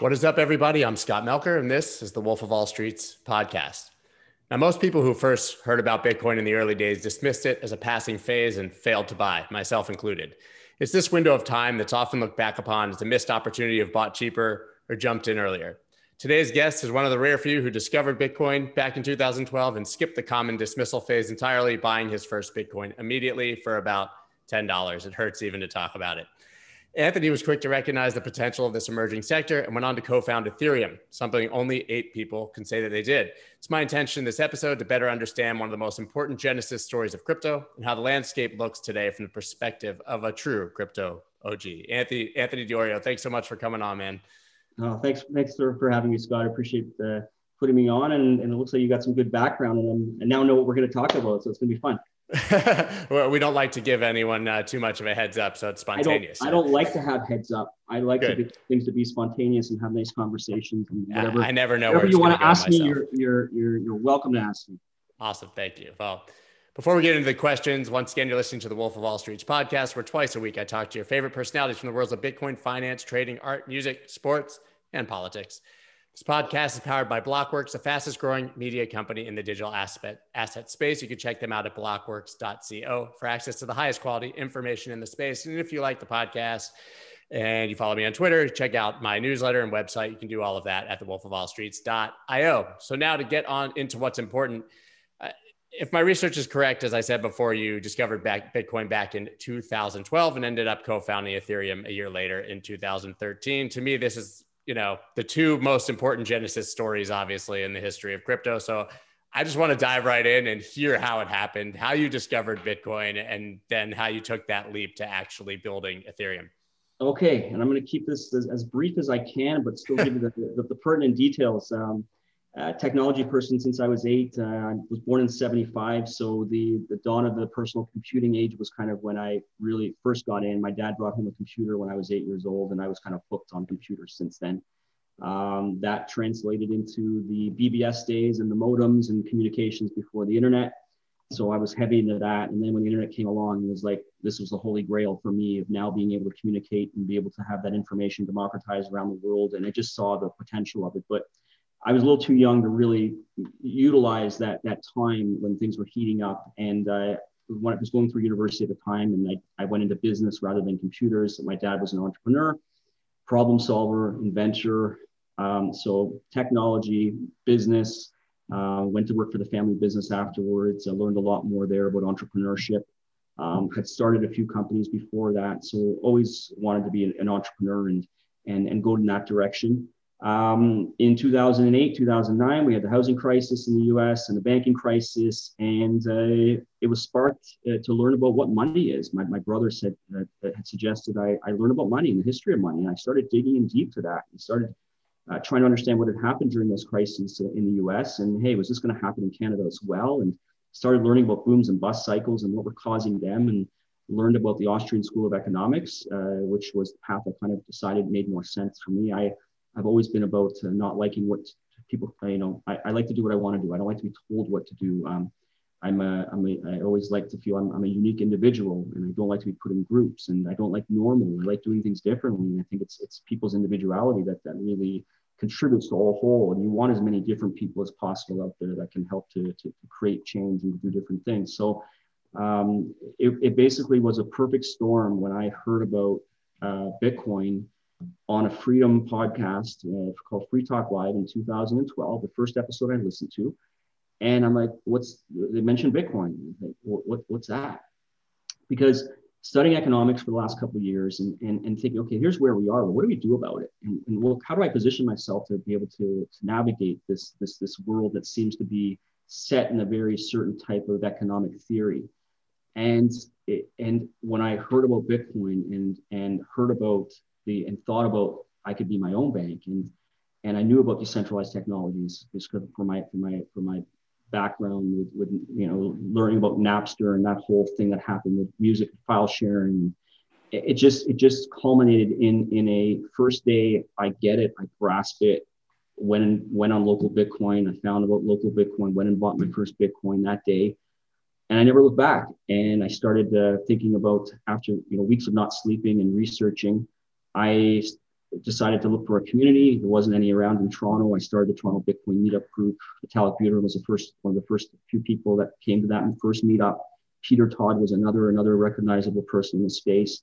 What is up, everybody? I'm Scott Melker, and this is the Wolf of All Streets podcast. Now, most people who first heard about Bitcoin in the early days dismissed it as a passing phase and failed to buy, myself included. It's this window of time that's often looked back upon as a missed opportunity of bought cheaper or jumped in earlier. Today's guest is one of the rare few who discovered Bitcoin back in 2012 and skipped the common dismissal phase entirely, buying his first Bitcoin immediately for about $10. It hurts even to talk about it. Anthony was quick to recognize the potential of this emerging sector and went on to co-found Ethereum, something only 8 people can say that they did. It's my intention in this episode to better understand one of the most important genesis stories of crypto and how the landscape looks today from the perspective of a true crypto OG. Anthony Di Iorio, thanks so much for coming on, man. Oh, thanks for having me, Scott. I appreciate putting me on, and it looks like you got some good background and now know what we're going to talk about, so it's going to be fun. Well, we don't like to give anyone too much of a heads up, so it's spontaneous. I don't like to have heads up. I like to get things to be spontaneous and have nice conversations and whatever. I never know whatever where you want to ask me. You're welcome to ask me. Awesome, thank you. Well, before we get into the questions, once again, you're listening to the Wolf of All Streets podcast, where twice a week I talk to your favorite personalities from the worlds of Bitcoin, finance, trading, art, music, sports, and politics. This podcast is powered by Blockworks, the fastest growing media company in the digital asset space. You can check them out at blockworks.co for access to the highest quality information in the space. And if you like the podcast and you follow me on Twitter, check out my newsletter and website. You can do all of that at thewolfofallstreets.io. So now to get on into what's important. If my research is correct, as I said before, you discovered Bitcoin back in 2012 and ended up co-founding Ethereum a year later in 2013. To me, this is the two most important genesis stories, obviously, in the history of crypto. So I just want to dive right in and hear how it happened, how you discovered Bitcoin, and then how you took that leap to actually building Ethereum. Okay. And I'm going to keep this as brief as I can, but still give you the pertinent details. Technology person since I was 8, I was born in 75. So the dawn of the personal computing age was kind of when I really first got in. My dad brought home a computer when I was 8 years old, and I was kind of hooked on computers since then. That translated into the BBS days and the modems and communications before the internet. So I was heavy into that. And then when the internet came along, it was like, this was the holy grail for me of now being able to communicate and be able to have that information democratized around the world. And I just saw the potential of it. But I was a little too young to really utilize that time when things were heating up. And when I was going through university at the time, and I went into business rather than computers. My dad was an entrepreneur, problem solver, inventor. So technology, business, went to work for the family business afterwards. I learned a lot more there about entrepreneurship. Had started a few companies before that. So always wanted to be an entrepreneur and go in that direction. In 2008, 2009, we had the housing crisis in the US and the banking crisis. And it was sparked to learn about what money is. My brother said had suggested I learn about money and the history of money. And I started digging in deep to that and started trying to understand what had happened during those crises in the US. And hey, was this going to happen in Canada as well? And started learning about booms and bust cycles and what were causing them, and learned about the Austrian School of Economics, which was the path I kind of decided made more sense for me. I've always been about not liking what people, I like to do what I want to do. I don't like to be told what to do. I always like to feel I'm a unique individual, and I don't like to be put in groups, and I don't like normal. I like doing things differently. And I think it's people's individuality that really contributes to all whole. And you want as many different people as possible out there that can help to create change and do different things. So it basically was a perfect storm when I heard about Bitcoin on a Freedom podcast called Free Talk Live in 2012, the first episode I listened to. And I'm like, they mentioned Bitcoin. Like, what's that? Because studying economics for the last couple of years and thinking, okay, here's where we are. What do we do about it? And look, how do I position myself to be able to navigate this world that seems to be set in a very certain type of economic theory? And when I heard about Bitcoin and heard about and thought about I could be my own bank, and I knew about decentralized technologies just for my background with learning about Napster and that whole thing that happened with music and file sharing. It just culminated in a first day. I get it, I grasp it. Went on local Bitcoin. I found about local Bitcoin. Went and bought my first Bitcoin that day. And I never looked back. And I started thinking about, after weeks of not sleeping and researching, I decided to look for a community. There wasn't any around in Toronto. I started the Toronto Bitcoin meetup group. Vitalik Buterin was one of the first few people that came to that first meetup. Peter Todd was another recognizable person in the space.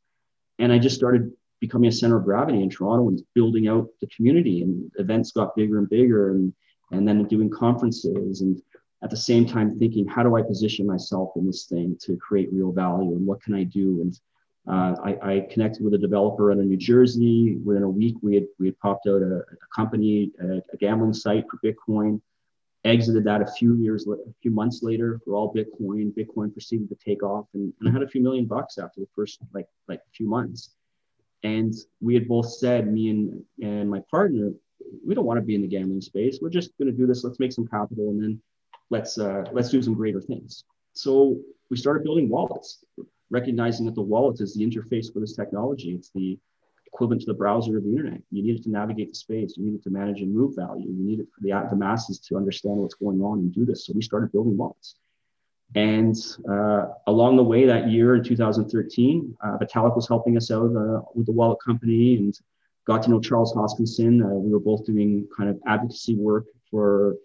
And I just started becoming a center of gravity in Toronto and building out the community, and events got bigger and bigger, and then doing conferences, and at the same time thinking, how do I position myself in this thing to create real value, and what can I do? And I connected with a developer out of New Jersey. Within a week, we had popped out a company, a gambling site for Bitcoin, exited that a few months later for all Bitcoin. Bitcoin proceeded to take off, and I had a few million bucks after the first like few months. And we had both said, me and my partner, we don't want to be in the gambling space. We're just going to do this. Let's make some capital, and then let's do some greater things. So we started building wallets, recognizing that the wallet is the interface for this technology. It's the equivalent to the browser of the internet. You need it to navigate the space. You need it to manage and move value. You need it for the masses to understand what's going on and do this. So we started building wallets. And along the way that year in 2013, Vitalik was helping us out with the wallet company, and got to know Charles Hoskinson. We were both doing kind of advocacy work for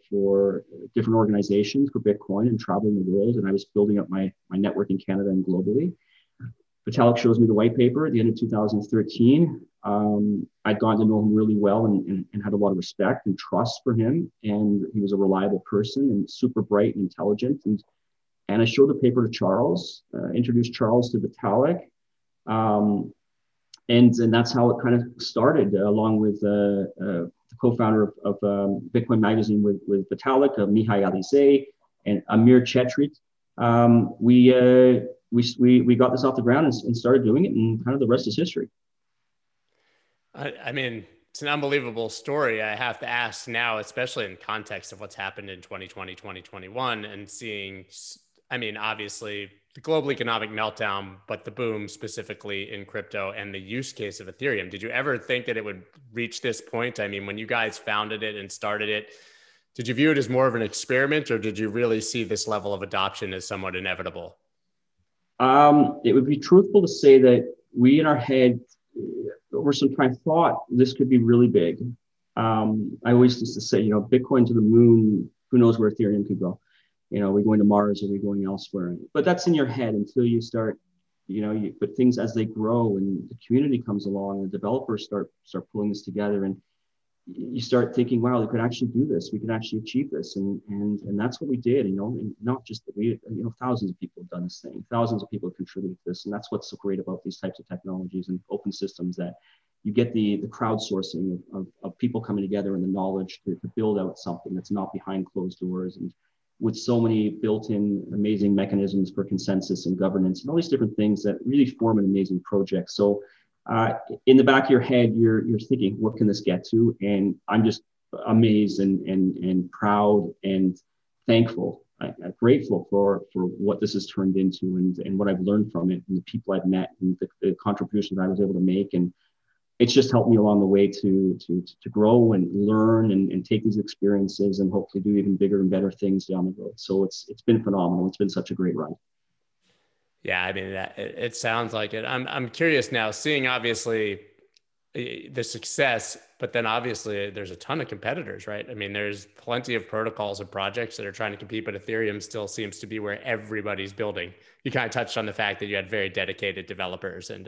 different organizations for Bitcoin and traveling the world. And I was building up my network in Canada and globally. Vitalik shows me the white paper at the end of 2013. I'd gotten to know him really well and had a lot of respect and trust for him. And he was a reliable person and super bright and intelligent. And I showed the paper to Charles, introduced Charles to Vitalik. And that's how it kind of started, along with the co-founder of Bitcoin Magazine with Vitalik, Mihai Adisei, and Amir Chetrit. We got this off the ground and started doing it, and kind of the rest is history. I mean, it's an unbelievable story. I have to ask now, especially in context of what's happened in 2020, 2021, and seeing, I mean, obviously the global economic meltdown, but the boom specifically in crypto and the use case of Ethereum. Did you ever think that it would reach this point? I mean, when you guys founded it and started it, did you view it as more of an experiment, or did you really see this level of adoption as somewhat inevitable? It would be truthful to say that we in our head over some time thought this could be really big. I always used to say, you know, Bitcoin to the moon, who knows where Ethereum could go. You know, are we going to Mars? Are we going elsewhere? But that's in your head until you start, you know, but things as they grow and the community comes along and the developers start pulling this together, and you start thinking, wow, they could actually do this. We could actually achieve this. And that's what we did, you know, and not just that we, you know, thousands of people have done this thing. Thousands of people have contributed to this. And that's what's so great about these types of technologies and open systems, that you get the crowdsourcing of people coming together and the knowledge to build out something that's not behind closed doors, and with so many built-in amazing mechanisms for consensus and governance and all these different things that really form an amazing project. So in the back of your head, you're thinking, what can this get to? And I'm just amazed and proud and thankful, I'm grateful for what this has turned into, and what I've learned from it, and the people I've met, and the contributions I was able to make. And it's just helped me along the way to grow and learn and take these experiences and hopefully do even bigger and better things down the road. So it's been phenomenal. It's been such a great run. Yeah, I mean, it sounds like it. I'm curious now, seeing obviously the success, but then obviously there's a ton of competitors, right? I mean, there's plenty of protocols and projects that are trying to compete, but Ethereum still seems to be where everybody's building. You kind of touched on the fact that you had very dedicated developers, and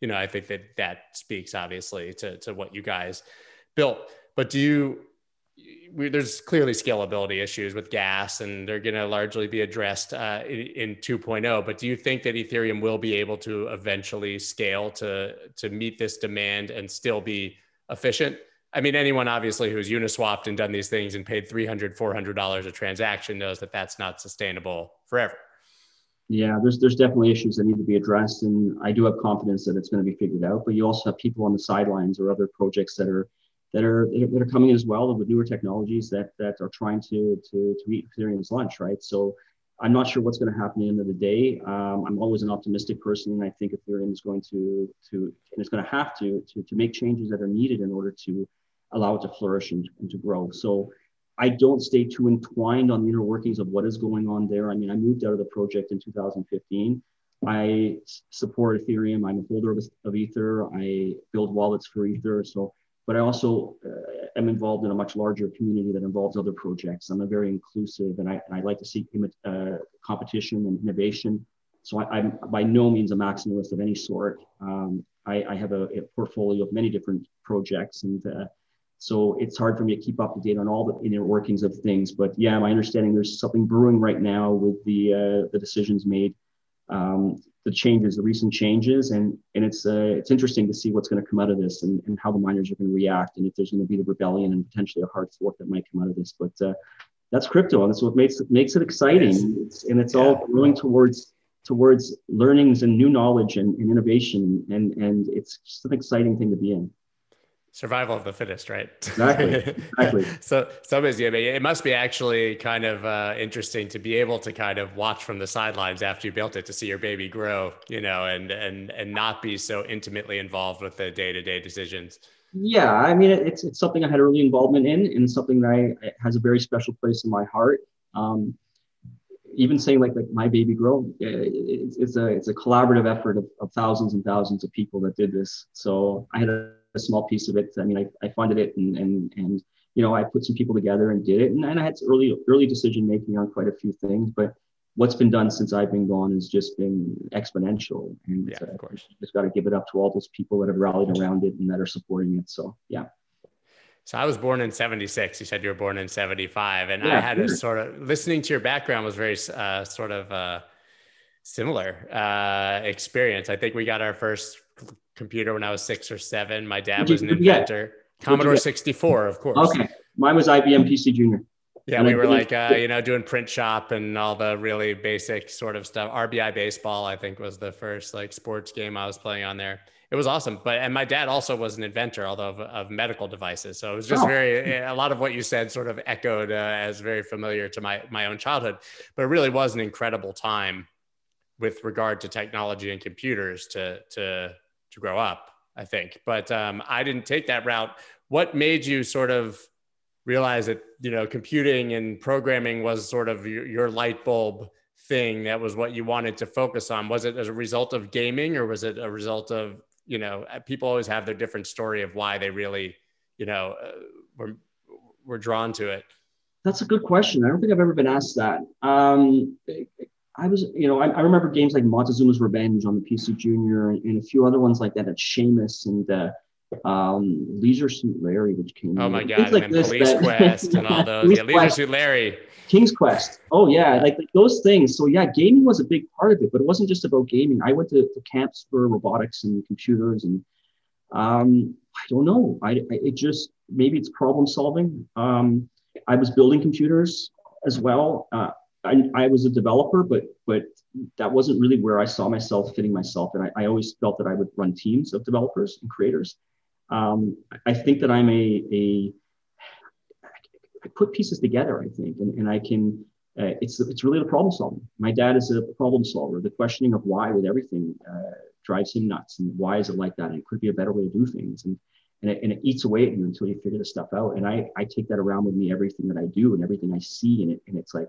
you know, I think that speaks obviously to what you guys built. But there's clearly scalability issues with gas, and they're going to largely be addressed in 2.0. But do you think that Ethereum will be able to eventually scale to meet this demand and still be efficient? I mean, anyone obviously who's Uniswapped and done these things and paid $300, $400 a transaction knows that that's not sustainable forever. Yeah, there's definitely issues that need to be addressed, and I do have confidence that it's going to be figured out. But you also have people on the sidelines or other projects that are coming as well with newer technologies that are trying to eat Ethereum's lunch, right? So I'm not sure what's going to happen at the end of the day. I'm always an optimistic person, and I think Ethereum is going to make changes that are needed in order to allow it to flourish and to grow. So I don't stay too entwined on the inner workings of what is going on there. I mean, I moved out of the project in 2015. I support Ethereum. I'm a holder of Ether. I build wallets for Ether. So, but I also am involved in a much larger community that involves other projects. I'm a very inclusive, and I like to see competition and innovation. So I'm by no means a maximalist of any sort. I have a portfolio of many different projects, and so it's hard for me to keep up to date on all the inner workings of things. But yeah, my understanding there's something brewing right now with the decisions made, the recent changes, and it's interesting to see what's going to come out of this and how the miners are going to react, and if there's going to be the rebellion and potentially a hard fork that might come out of this. But that's crypto, and that's what makes it exciting. Yes. It's all going towards learnings and new knowledge and innovation. And it's just an exciting thing to be in. Survival of the fittest, right? Exactly. So busy. I mean, it must be actually kind of interesting to be able to kind of watch from the sidelines after you built it to see your baby grow, you know, and not be so intimately involved with the day-to-day decisions. Yeah, I mean, it's something I had early involvement in, and something that has a very special place in my heart. Even saying like my baby grow, it's a collaborative effort of thousands and thousands of people that did this. So I had a small piece of it. I mean, I funded it and you know, I put some people together and did it. And I had early decision making on quite a few things, but what's been done since I've been gone has just been exponential. And yeah, of course, just got to give it up to all those people that have rallied around it and that are supporting it. So yeah. So I was born in 76. You said you were born in 75. And yeah, I had a sort of, listening to your background was very sort of similar experience. I think we got our first computer when I was 6 or 7. My dad was an inventor. Commodore 64, of course. Okay. Mine was IBM PC Junior. Yeah, we were like, you know, doing print shop and all the really basic sort of stuff. RBI baseball, I think, was the first like sports game I was playing on there. It was awesome. And my dad also was an inventor, although of medical devices. So it was just a lot of what you said sort of echoed as very familiar to my own childhood. But it really was an incredible time with regard to technology and computers to grow up, I think. But I didn't take that route. What made you sort of realize that, you know, computing and programming was sort of your light bulb thing? That was what you wanted to focus on. Was it as a result of gaming, or was it a result of, you know, people always have their different story of why they really, you know, were drawn to it? That's a good question. I don't think I've ever been asked that. I was, you know, I remember games like Montezuma's Revenge on the PC Junior and a few other ones like that at Seamus and Leisure Suit Larry, which came out. Oh my God, like, and then Police Quest and all those. Yeah, Leisure Suit Larry. King's Quest. Oh yeah, like those things. So yeah, gaming was a big part of it, but it wasn't just about gaming. I went to camps for robotics and computers, and I don't know. It just, maybe it's problem solving. I was building computers as well. I was a developer, but that wasn't really where I saw myself fitting myself. And I always felt that I would run teams of developers and creators. I think that I'm I put pieces together, I think, and I can, it's really the problem solving. My dad is a problem solver. The questioning of why with everything drives him nuts. And why is it like that? And it could be a better way to do things. And it eats away at you until you figure the stuff out. And I take that around with me, everything that I do and everything I see in it. And it's like,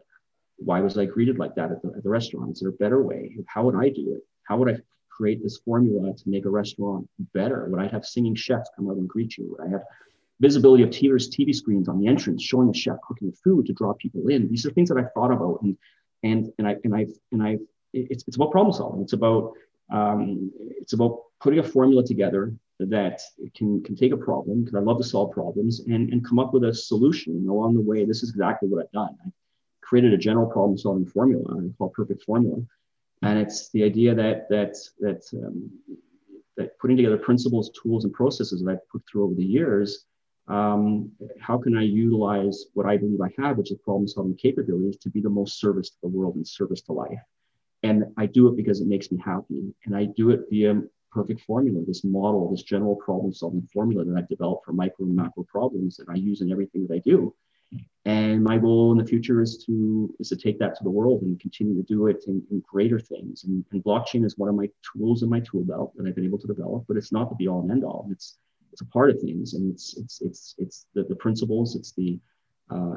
why was I greeted like that at the restaurant? Is there a better way? How would I do it? How would I create this formula to make a restaurant better? Would I have singing chefs come out and greet you? Would I have visibility of TV screens on the entrance showing the chef cooking the food to draw people in? These are things that I've thought about, and it's about problem solving. It's about putting a formula together that can take a problem, because I love to solve problems, and come up with a solution. And along the way, this is exactly what I've done. I created a general problem solving formula I call Perfect Formula. And it's the idea that putting together principles, tools, and processes that I've put through over the years, how can I utilize what I believe I have, which is problem solving capabilities, to be the most service to the world and service to life? And I do it because it makes me happy. And I do it via Perfect Formula, this model, this general problem solving formula that I've developed for micro and macro problems that I use in everything that I do. And my goal in the future is to take that to the world and continue to do it in greater things. And blockchain is one of my tools in my tool belt that I've been able to develop, but it's not the be all and end all. It's a part of things, and it's the principles, it's the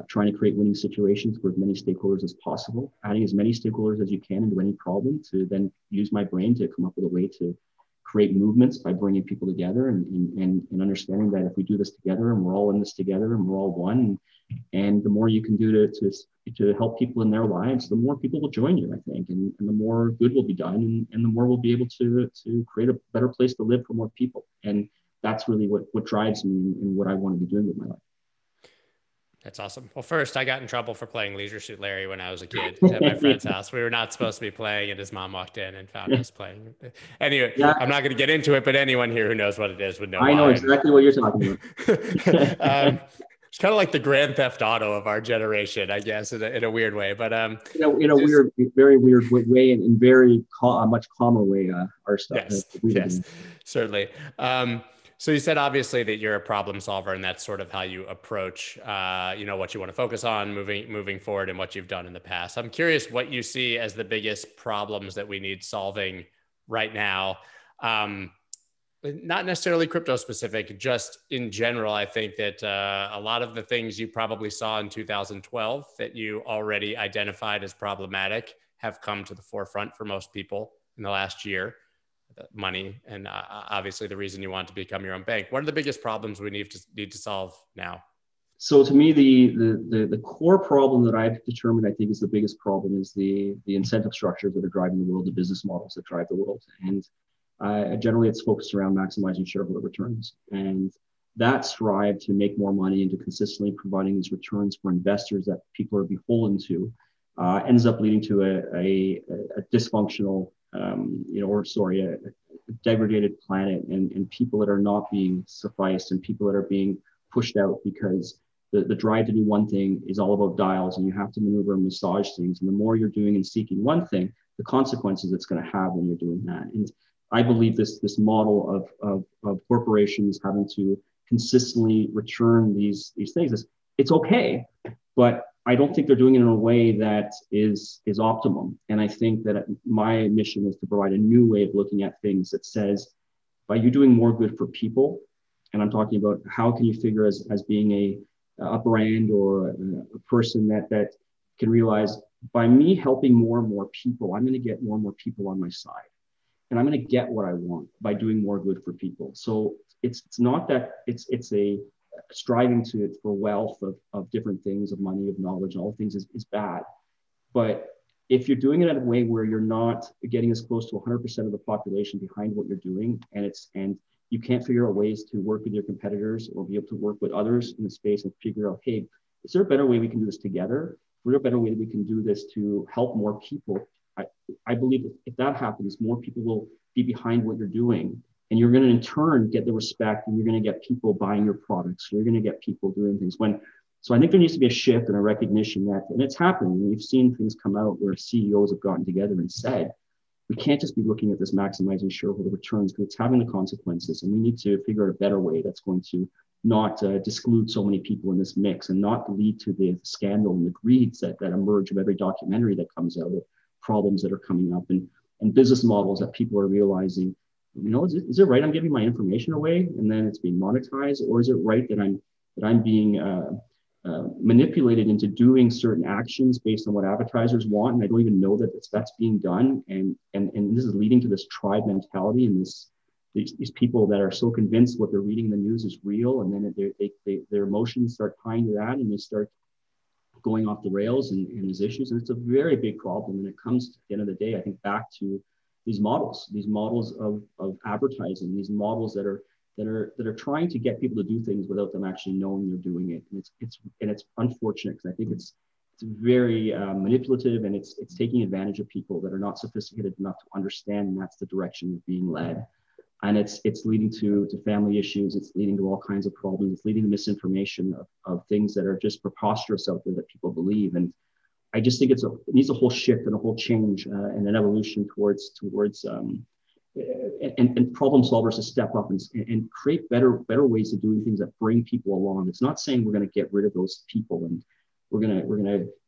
trying to create winning situations for as many stakeholders as possible, adding as many stakeholders as you can into any problem to then use my brain to come up with a way to create movements by bringing people together and understanding that if we do this together and we're all in this together and we're all one, and the more you can do to help people in their lives, the more people will join you, I think, and the more good will be done, and the more we'll be able to create a better place to live for more people. And that's really what drives me and what I want to be doing with my life. That's awesome. Well, first, I got in trouble for playing Leisure Suit Larry when I was a kid at my friend's house. We were not supposed to be playing, and his mom walked in and found us playing. Anyway, yeah. I'm not going to get into it, but anyone here who knows what it is would know. I know exactly what you're talking about. It's kind of like the Grand Theft Auto of our generation, I guess, in a weird way. But in a very weird way, and in very much calmer way, our stuff. Yes, certainly. So you said obviously that you're a problem solver, and that's sort of how you approach, what you want to focus on moving forward, and what you've done in the past. I'm curious what you see as the biggest problems that we need solving right now. Not necessarily crypto specific, just in general. I think that a lot of the things you probably saw in 2012 that you already identified as problematic have come to the forefront for most people in the last year. Money and obviously the reason you want to become your own bank. What are the biggest problems we need to solve now? So to me, the core problem that I've determined, I think, is the biggest problem is the incentive structures that are driving the world, the business models that drive the world. And generally it's focused around maximizing shareholder returns. And that strive to make more money and to consistently providing these returns for investors that people are beholden to ends up leading to a dysfunctional a degraded planet, and people that are not being sufficed, and people that are being pushed out because the drive to do one thing is all about dials, and you have to maneuver and massage things. And the more you're doing and seeking one thing, the consequences it's going to have when you're doing that. And I believe this model of corporations having to consistently return these things is, it's okay, but I don't think they're doing it in a way that is optimum. And I think that my mission is to provide a new way of looking at things that says, by you doing more good for people, and I'm talking about how can you figure as being a brand or a person that can realize, by me helping more and more people, I'm going to get more and more people on my side. And I'm going to get what I want by doing more good for people. So it's not that it's a striving for wealth of different things, of money, of knowledge, all things is bad. But if you're doing it in a way where you're not getting as close to 100% of the population behind what you're doing, and you can't figure out ways to work with your competitors or be able to work with others in the space and figure out, hey, is there a better way we can do this together? Is there a better way that we can do this to help more people? I believe if that happens, more people will be behind what you're doing. And you're going to, in turn, get the respect, and you're going to get people buying your products. You're going to get people doing things. So I think there needs to be a shift and a recognition that, and it's happening. We've seen things come out where CEOs have gotten together and said, we can't just be looking at this maximizing shareholder returns because it's having the consequences. And we need to figure out a better way that's going to not disclude so many people in this mix and not lead to the scandal and the greeds that emerge of every documentary that comes out, of problems that are coming up and business models that people are realizing, is it right I'm giving my information away and then it's being monetized, or is it right that I'm being manipulated into doing certain actions based on what advertisers want, and I don't even know that that's being done, and this is leading to this tribe mentality and these people that are so convinced what they're reading in the news is real, and then their emotions start tying to that, and they start going off the rails and these issues, and it's a very big problem. And it comes to the end of the day, I think, back to these models of advertising, these models that are trying to get people to do things without them actually knowing they're doing it. And it's unfortunate, because I think it's very manipulative, and it's taking advantage of people that are not sophisticated enough to understand that's the direction you're being led. And it's leading to family issues. It's leading to all kinds of problems. It's leading to misinformation of things that are just preposterous out there that people believe. And I just think it needs a whole shift and a whole change and an evolution towards problem solvers to step up and create better ways of doing things that bring people along. It's not saying we're going to get rid of those people and we're going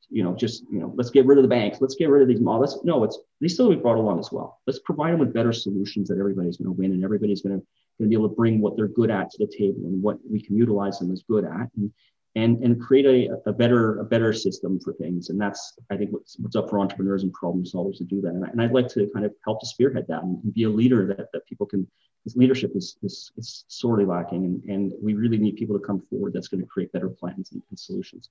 to let's get rid of the banks, let's get rid of these models. No, they still be brought along as well. Let's provide them with better solutions that everybody's going to win, and everybody's going to be able to bring what they're good at to the table and what we can utilize them as good at. And and create a better system for things. And that's, I think, what's up for entrepreneurs and problem solvers to do that. And I'd like to kind of help to spearhead that and be a leader that people can. This leadership is sorely lacking, and we really need people to come forward that's going to create better plans and solutions.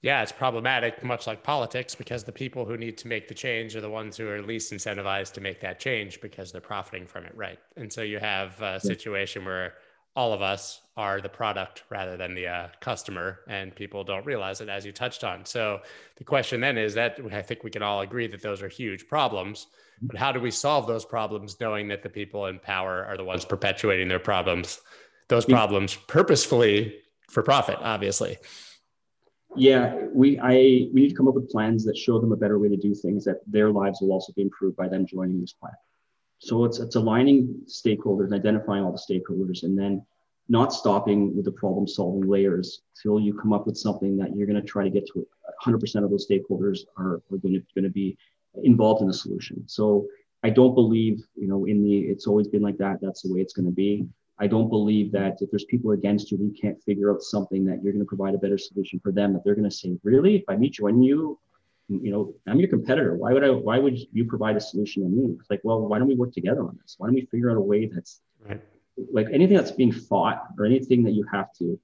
Yeah, it's problematic, much like politics, because the people who need to make the change are the ones who are least incentivized to make that change because they're profiting from it, right? And so you have a situation where all of us are the product rather than the customer, and people don't realize it, as you touched on. So the question then is that I think we can all agree that those are huge problems, but how do we solve those problems knowing that the people in power are the ones perpetuating their problems, those problems purposefully for profit, obviously? Yeah, we need to come up with plans that show them a better way to do things, that their lives will also be improved by them joining this plan. So it's aligning stakeholders and identifying all the stakeholders, and then not stopping with the problem solving layers till you come up with something that you're going to try to get to 100% of those stakeholders are going to be involved in the solution. So I don't believe, it's always been like that. That's the way it's going to be. I don't believe that if there's people against you, you can't figure out something that you're going to provide a better solution for them, that they're going to say, really, if I meet you and I'm your competitor. Why would you provide a solution to me? It's like, well, why don't we work together on this? Why don't we figure out a way that's right? Like anything that's being fought or anything that you have to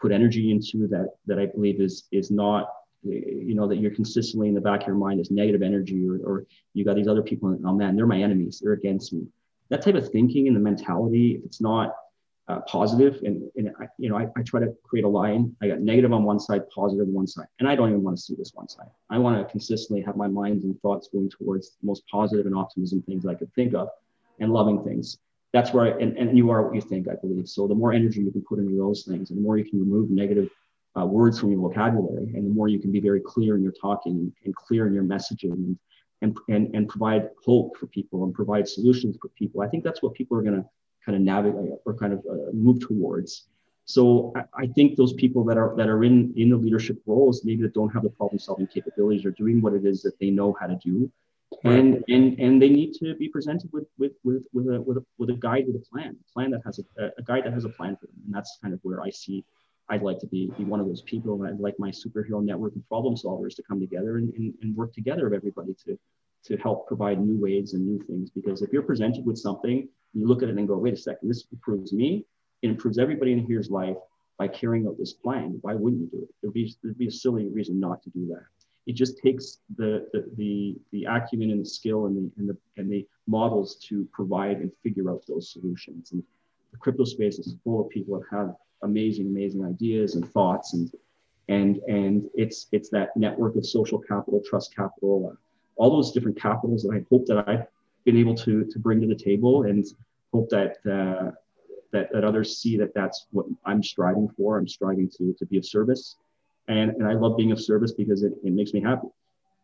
put energy into that I believe is not, that you're consistently in the back of your mind is negative energy, or you got these other people and, oh man, they're my enemies. They're against me. That type of thinking and the mentality, it's not positive. And I try to create a line. I got negative on one side, positive on one side. And I don't even want to see this one side. I want to consistently have my mind and thoughts going towards the most positive and optimism things I could think of, and loving things. That's where, and you are what you think, I believe. So the more energy you can put into those things, and the more you can remove negative words from your vocabulary, and the more you can be very clear in your talking and clear in your messaging, and provide hope for people and provide solutions for people. I think that's what people are going to kind of navigate or kind of move towards. So I think those people that are in the leadership roles, maybe that don't have the problem solving capabilities, are doing what it is that they know how to do. And they need to be presented with a guide, with a plan that has a guide that has a plan for them. And that's kind of where I see, I'd like to be one of those people. And I'd like my superhero network and problem solvers to come together and work together with everybody to help provide new ways and new things. Because if you're presented with something, you look at it and go, wait a second, this improves me, it improves everybody in here's life by carrying out this plan. Why wouldn't you do it? There'd be a silly reason not to do that. It just takes the acumen and the skill and the models to provide and figure out those solutions. And the crypto space is full of people that have amazing ideas and thoughts, and it's that network of social capital, trust capital, all those different capitals that I hope that I've been able to bring to the table, and hope that others see that that's what I'm striving for. I'm striving to be of service. And I love being of service because it makes me happy.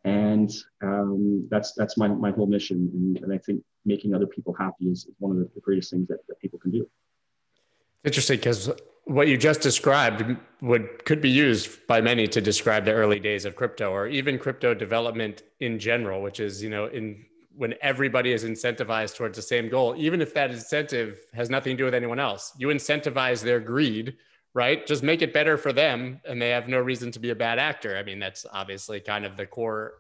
And that's my whole mission. And I think making other people happy is one of the greatest things that people can do. Interesting, because what you just described could be used by many to describe the early days of crypto, or even crypto development in general, which is, when everybody is incentivized towards the same goal, even if that incentive has nothing to do with anyone else. You incentivize their greed, right? Just make it better for them, and they have no reason to be a bad actor. I mean, that's obviously kind of the core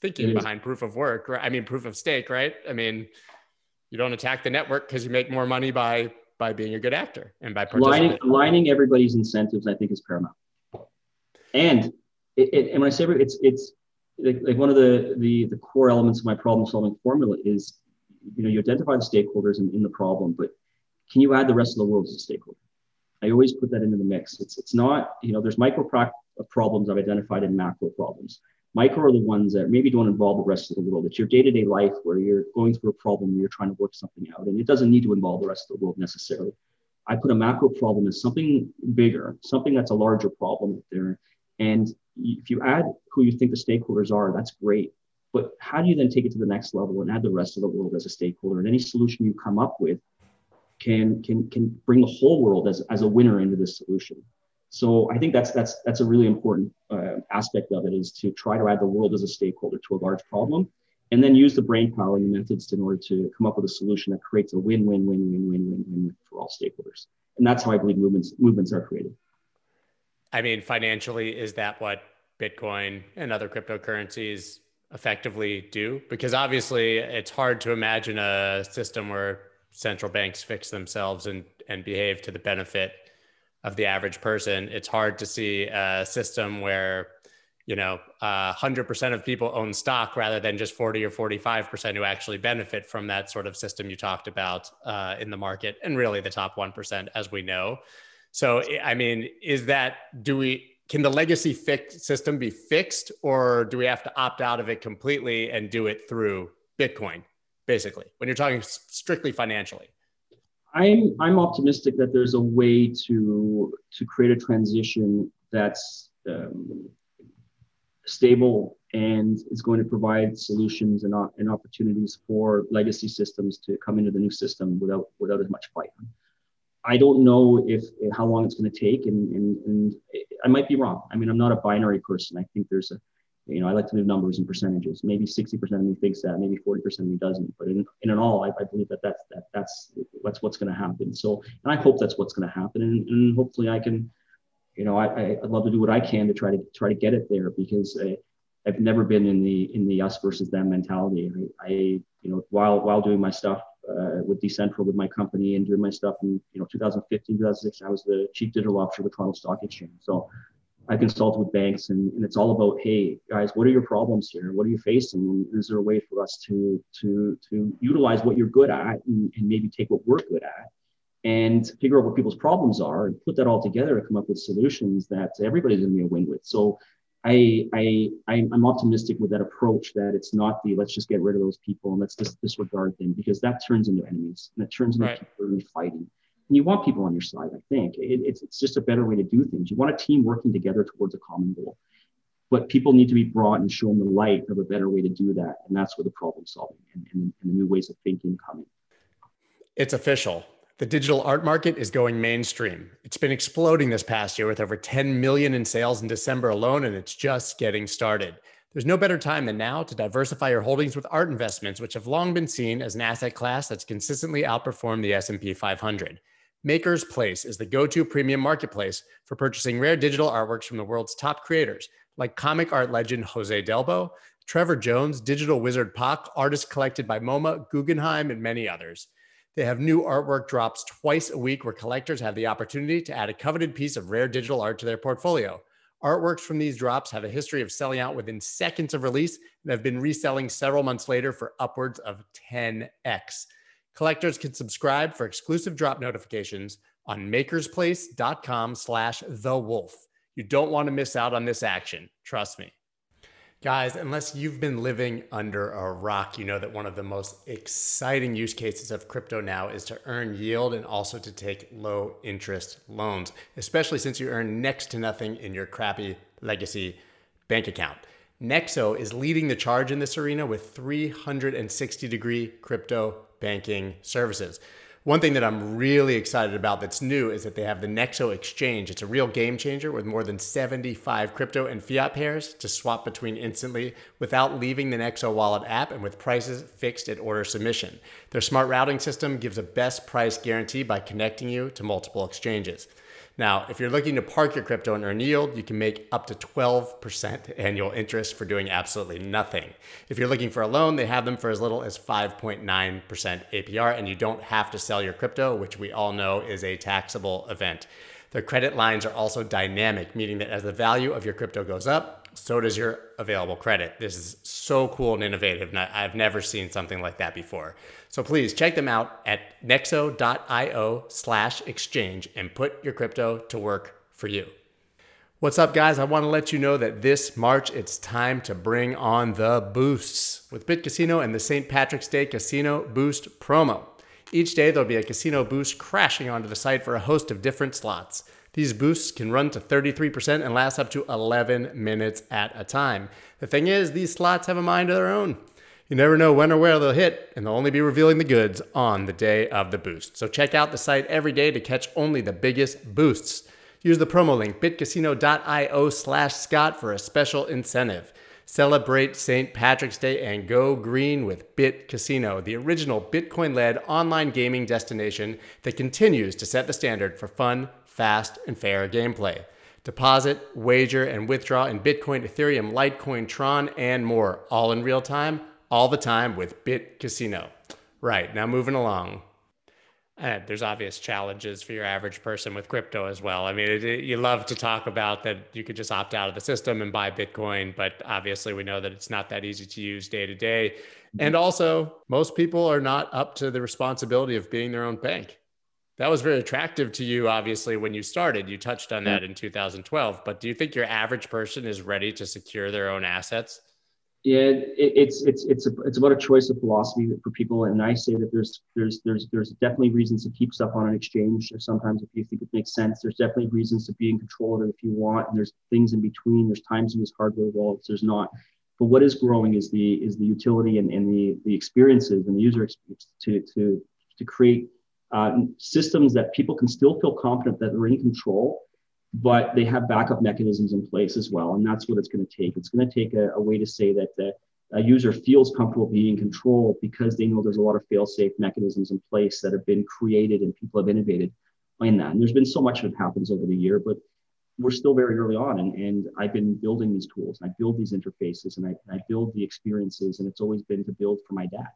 thinking behind proof of stake, right? I mean, you don't attack the network because you make more money by being a good actor and by participating. Aligning everybody's incentives, I think, is paramount. And and when I say it's like one of the core elements of my problem solving formula is, you identify the stakeholders in the problem, but can you add the rest of the world as a stakeholder? I always put that into the mix. It's not, there's micro problems I've identified and macro problems. Micro are the ones that maybe don't involve the rest of the world. It's your day-to-day life where you're going through a problem, and you're trying to work something out, and it doesn't need to involve the rest of the world necessarily. I put a macro problem as something bigger, something that's a larger problem there. And if you add who you think the stakeholders are, that's great. But how do you then take it to the next level and add the rest of the world as a stakeholder? And any solution you come up with can bring the whole world as a winner into this solution. So I think that's a really important aspect of it, is to try to add the world as a stakeholder to a large problem, and then use the brain power and the methods in order to come up with a solution that creates a win-win-win-win-win-win-win for all stakeholders. And that's how I believe movements are created. I mean, financially, is that what Bitcoin and other cryptocurrencies effectively do? Because obviously it's hard to imagine a system where central banks fix themselves and behave to the benefit of the average person. It's hard to see a system where, you know, 100% of people own stock rather than just 40 or 45% who actually benefit from that sort of system you talked about in the market, and really the top 1%, as we know. So, I mean, is that, can the legacy system be fixed, or do we have to opt out of it completely and do it through Bitcoin, basically, when you're talking strictly financially? I'm optimistic that there's a way to create a transition that's stable and is going to provide solutions and opportunities for legacy systems to come into the new system without as much fight. I don't know how long it's going to take, and I might be wrong. I mean, I'm not a binary person. I think there's I like to move numbers and percentages. Maybe 60% of me thinks that, maybe 40% of me doesn't. But in all, I believe that's what's going to happen. So, and I hope that's what's going to happen. And hopefully I can, I'd love to do what I can to try to get it there, because I've never been in the us versus them mentality. While doing my stuff with Decentral, with my company, and doing my stuff in 2015, 2016, I was the chief digital officer of the Toronto Stock Exchange. So I consulted with banks, and it's all about, hey guys, what are your problems here? What are you facing? And is there a way for us to utilize what you're good at and maybe take what we're good at and figure out what people's problems are and put that all together to come up with solutions that everybody's going to be a win with. So I'm optimistic with that approach, that it's not the let's just get rid of those people and let's just disregard them, because that turns into enemies and it turns into people fighting. And you want people on your side, I think. It's just a better way to do things. You want a team working together towards a common goal. But people need to be brought and shown the light of a better way to do that. And that's where the problem solving and the new ways of thinking come in. It's official. The digital art market is going mainstream. It's been exploding this past year with over 10 million in sales in December alone, and it's just getting started. There's no better time than now to diversify your holdings with art investments, which have long been seen as an asset class that's consistently outperformed the S&P 500. Maker's Place is the go-to premium marketplace for purchasing rare digital artworks from the world's top creators, like comic art legend José Delbo, Trevor Jones, digital wizard Pak, artists collected by MoMA, Guggenheim, and many others. They have new artwork drops twice a week where collectors have the opportunity to add a coveted piece of rare digital art to their portfolio. Artworks from these drops have a history of selling out within seconds of release and have been reselling several months later for upwards of 10x. Collectors can subscribe for exclusive drop notifications on makersplace.com/thewolf. You don't want to miss out on this action. Trust me. Guys, unless you've been living under a rock, you know that one of the most exciting use cases of crypto now is to earn yield and also to take low interest loans, especially since you earn next to nothing in your crappy legacy bank account. Nexo is leading the charge in this arena with 360-degree crypto banking services. One thing that I'm really excited about that's new is that they have the Nexo Exchange. It's a real game changer with more than 75 crypto and fiat pairs to swap between instantly without leaving the Nexo wallet app, and with prices fixed at order submission. Their smart routing system gives a best price guarantee by connecting you to multiple exchanges. Now, if you're looking to park your crypto and earn yield, you can make up to 12% annual interest for doing absolutely nothing. If you're looking for a loan, they have them for as little as 5.9% APR, and you don't have to sell your crypto, which we all know is a taxable event. Their credit lines are also dynamic, meaning that as the value of your crypto goes up, so does your available credit. This is so cool and innovative, and I've never seen something like that before. So please check them out at nexo.io/exchange and put your crypto to work for you. What's up, guys? I want to let you know that this March, it's time to bring on the boosts with Bitcasino and the St. Patrick's Day Casino Boost promo. Each day, there'll be a casino boost crashing onto the site for a host of different slots. These boosts can run to 33% and last up to 11 minutes at a time. The thing is, these slots have a mind of their own. You never know when or where they'll hit, and they'll only be revealing the goods on the day of the boost. So check out the site every day to catch only the biggest boosts. Use the promo link bitcasino.io/Scott for a special incentive. Celebrate St. Patrick's Day and go green with BitCasino, the original Bitcoin-led online gaming destination that continues to set the standard for fun, fast, and fair gameplay. Deposit, wager, and withdraw in Bitcoin, Ethereum, Litecoin, Tron, and more, all in real time, all the time with Bitcasino. Right, now moving along. There's obvious challenges for your average person with crypto as well. I mean, you love to talk about that you could just opt out of the system and buy Bitcoin, but obviously we know that it's not that easy to use day to day. And also, most people are not up to the responsibility of being their own bank. That was very attractive to you, obviously, when you started. You touched on that in 2012, but do you think your average person is ready to secure their own assets? Yeah, it's about a choice of philosophy for people, and I say that there's definitely reasons to keep stuff on an exchange. Sometimes, if you think it makes sense, there's definitely reasons to be in control of it if you want. And there's things in between. There's times to use hardware wallets. There's not. But what is growing is the utility and the experiences and the user experience to create systems that people can still feel confident that they're in control, but they have backup mechanisms in place as well. And that's what it's going to take. It's going to take a way to say that a user feels comfortable being in control because they know there's a lot of fail-safe mechanisms in place that have been created and people have innovated in that. And there's been so much that happens over the year, but we're still very early on. And I've been building these tools, and I build these interfaces, and I build the experiences. And it's always been to build for my dad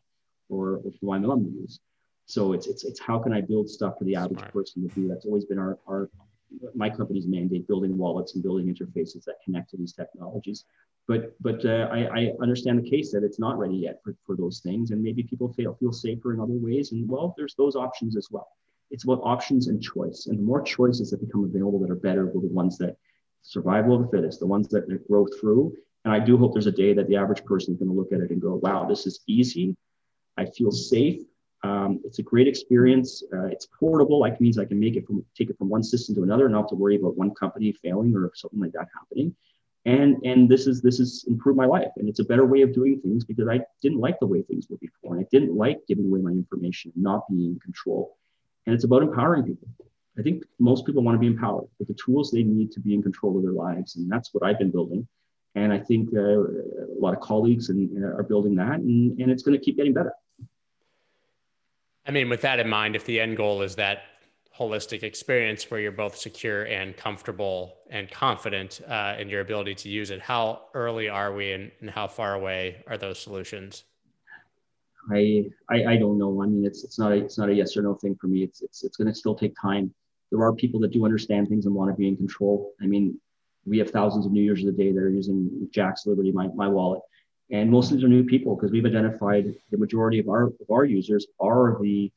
or for my mom to use. So it's how can I build stuff for the average person to do? That's always been my company's mandate, building wallets and building interfaces that connect to these technologies. But I understand the case that it's not ready yet for those things. And maybe people feel safer in other ways. And well, there's those options as well. It's about options and choice. And the more choices that become available that are better will be the ones that survival of the fittest, the ones that grow through. And I do hope there's a day that the average person is going to look at it and go, wow, this is easy. I feel safe. It's a great experience. It's portable. Like means I can take it from one system to another, and not have to worry about one company failing or something like that happening. And this has improved my life, and it's a better way of doing things because I didn't like the way things were before, and I didn't like giving away my information and not being in control. And it's about empowering people. I think most people want to be empowered with the tools they need to be in control of their lives, and that's what I've been building. And I think a lot of colleagues are building that, and it's going to keep getting better. I mean, with that in mind, if the end goal is that holistic experience where you're both secure and comfortable and confident in your ability to use it, how early are we and how far away are those solutions? I don't know. I mean, it's not a yes or no thing for me. It's going to still take time. There are people that do understand things and want to be in control. I mean, we have thousands of new users a day that are using Jack's Liberty, my wallet. And most of these are new people because we've identified the majority of our users are the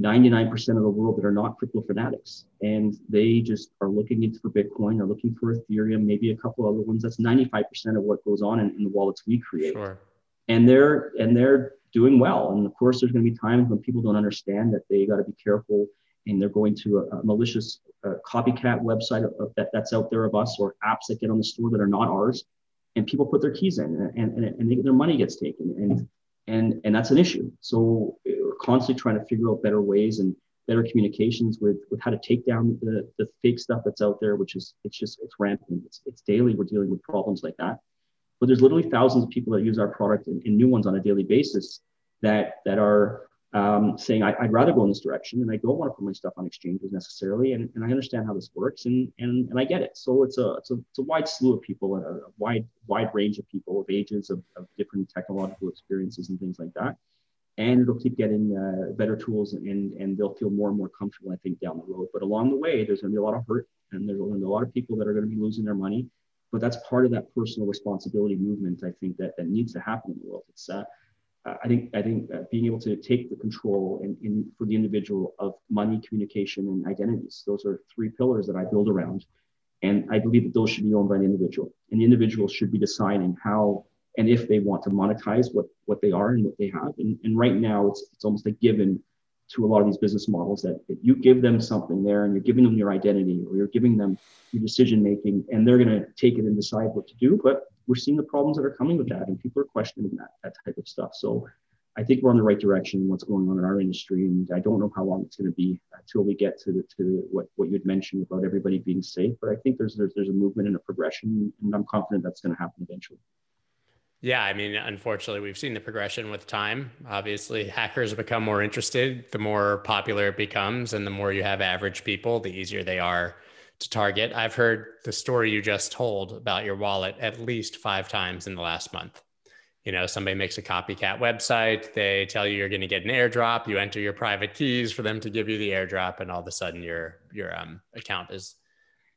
99% of the world that are not crypto fanatics. And they just are looking for Bitcoin, they're looking for Ethereum, maybe a couple other ones. That's 95% of what goes on in the wallets we create. Sure. And they're doing well. And of course, there's going to be times when people don't understand that they got to be careful and they're going to a malicious copycat website that's out there of us, or apps that get on the store that are not ours. And people put their keys in and their money gets taken. And that's an issue. So we're constantly trying to figure out better ways and better communications with how to take down the fake stuff that's out there, which is, it's rampant. It's daily. We're dealing with problems like that. But there's literally thousands of people that use our product and new ones on a daily basis that are saying, I'd rather go in this direction and I don't want to put my stuff on exchanges necessarily. And I understand how this works and I get it. So it's a wide slew of people, a wide range of people, of ages, of different technological experiences and things like that. And it'll keep getting better tools and they'll feel more and more comfortable, I think, down the road. But along the way, there's going to be a lot of hurt and there's going to be a lot of people that are going to be losing their money. But that's part of that personal responsibility movement, I think, that needs to happen in the world. It's I think being able to take the control in for the individual of money, communication, and identities. Those are three pillars that I build around. And I believe that those should be owned by the individual. And the individual should be deciding how and if they want to monetize what they are and what they have. And right now, it's almost a given to a lot of these business models that if you give them something there and you're giving them your identity or you're giving them your decision-making and they're going to take it and decide what to do. But we're seeing the problems that are coming with that and people are questioning that type of stuff. So I think we're on the right direction in what's going on in our industry. And I don't know how long it's going to be until we get to what you'd mentioned about everybody being safe. But I think there's a movement and a progression and I'm confident that's going to happen eventually. Yeah, I mean, unfortunately, we've seen the progression with time. Obviously, hackers become more interested, the more popular it becomes, and the more you have average people, the easier they are to target. I've heard the story you just told about your wallet at least 5 times in the last month. You know, somebody makes a copycat website, they tell you you're going to get an airdrop, you enter your private keys for them to give you the airdrop, and all of a sudden your account is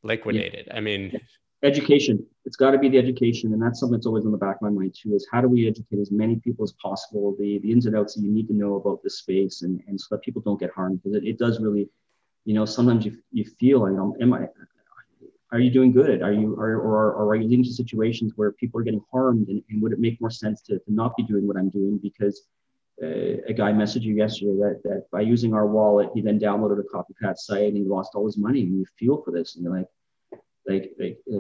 liquidated. Yeah. I mean, education, it's got to be the education. And that's something that's always on the back of my mind too, is how do we educate as many people as possible, the ins and outs that you need to know about this space, and so that people don't get harmed, because it does really, you know, sometimes you feel, you know, are you doing good? Are you leading to situations where people are getting harmed? And would it make more sense to not be doing what I'm doing? Because a guy messaged you yesterday that by using our wallet, he then downloaded a copycat site and he lost all his money. And you feel for this, and you're like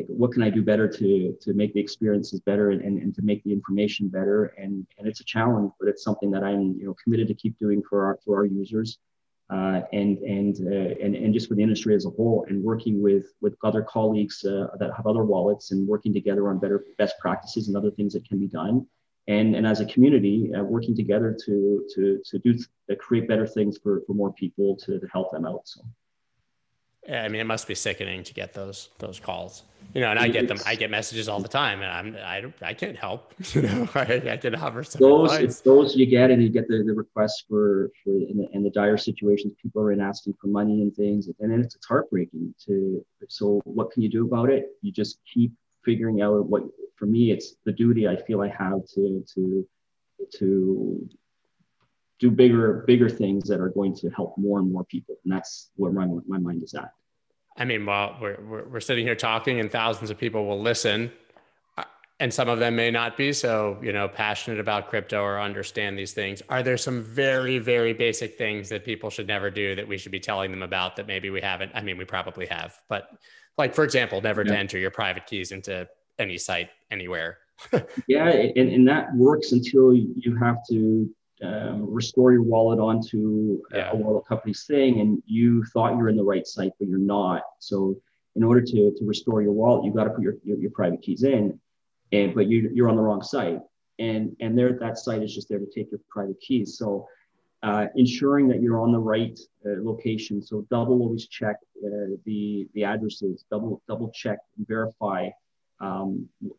what can I do better to make the experiences better and to make the information better? And it's a challenge, but it's something that I'm, you know, committed to keep doing for our users. And just with the industry as a whole, and working with other colleagues that have other wallets, and working together on better best practices and other things that can be done, and as a community working together to create better things for more people to help them out. So, yeah, I mean, it must be sickening to get those calls, you know. And I get them. I get messages all the time, and I can't help. You know, I can hover some those. It's those you get, and you get the requests for and the dire situations people are in, asking for money and things, and then it's heartbreaking. So what can you do about it? You just keep figuring out what. For me, it's the duty I feel I have to do bigger things that are going to help more and more people. And that's where my mind is at. I mean, while we're sitting here talking, and thousands of people will listen, and some of them may not be so, you know, passionate about crypto or understand these things. Are there some very, very basic things that people should never do that we should be telling them about that maybe we haven't? I mean, we probably have, but like, for example, never to enter your private keys into any site anywhere. Yeah. And that works until you have to restore your wallet onto a wallet company's thing, and you thought you're in the right site, but you're not. So in order to restore your wallet, you got to put your private keys in, but you're on the wrong site, and there that site is just there to take your private keys. So ensuring that you're on the right location. So always check the addresses, double check and verify.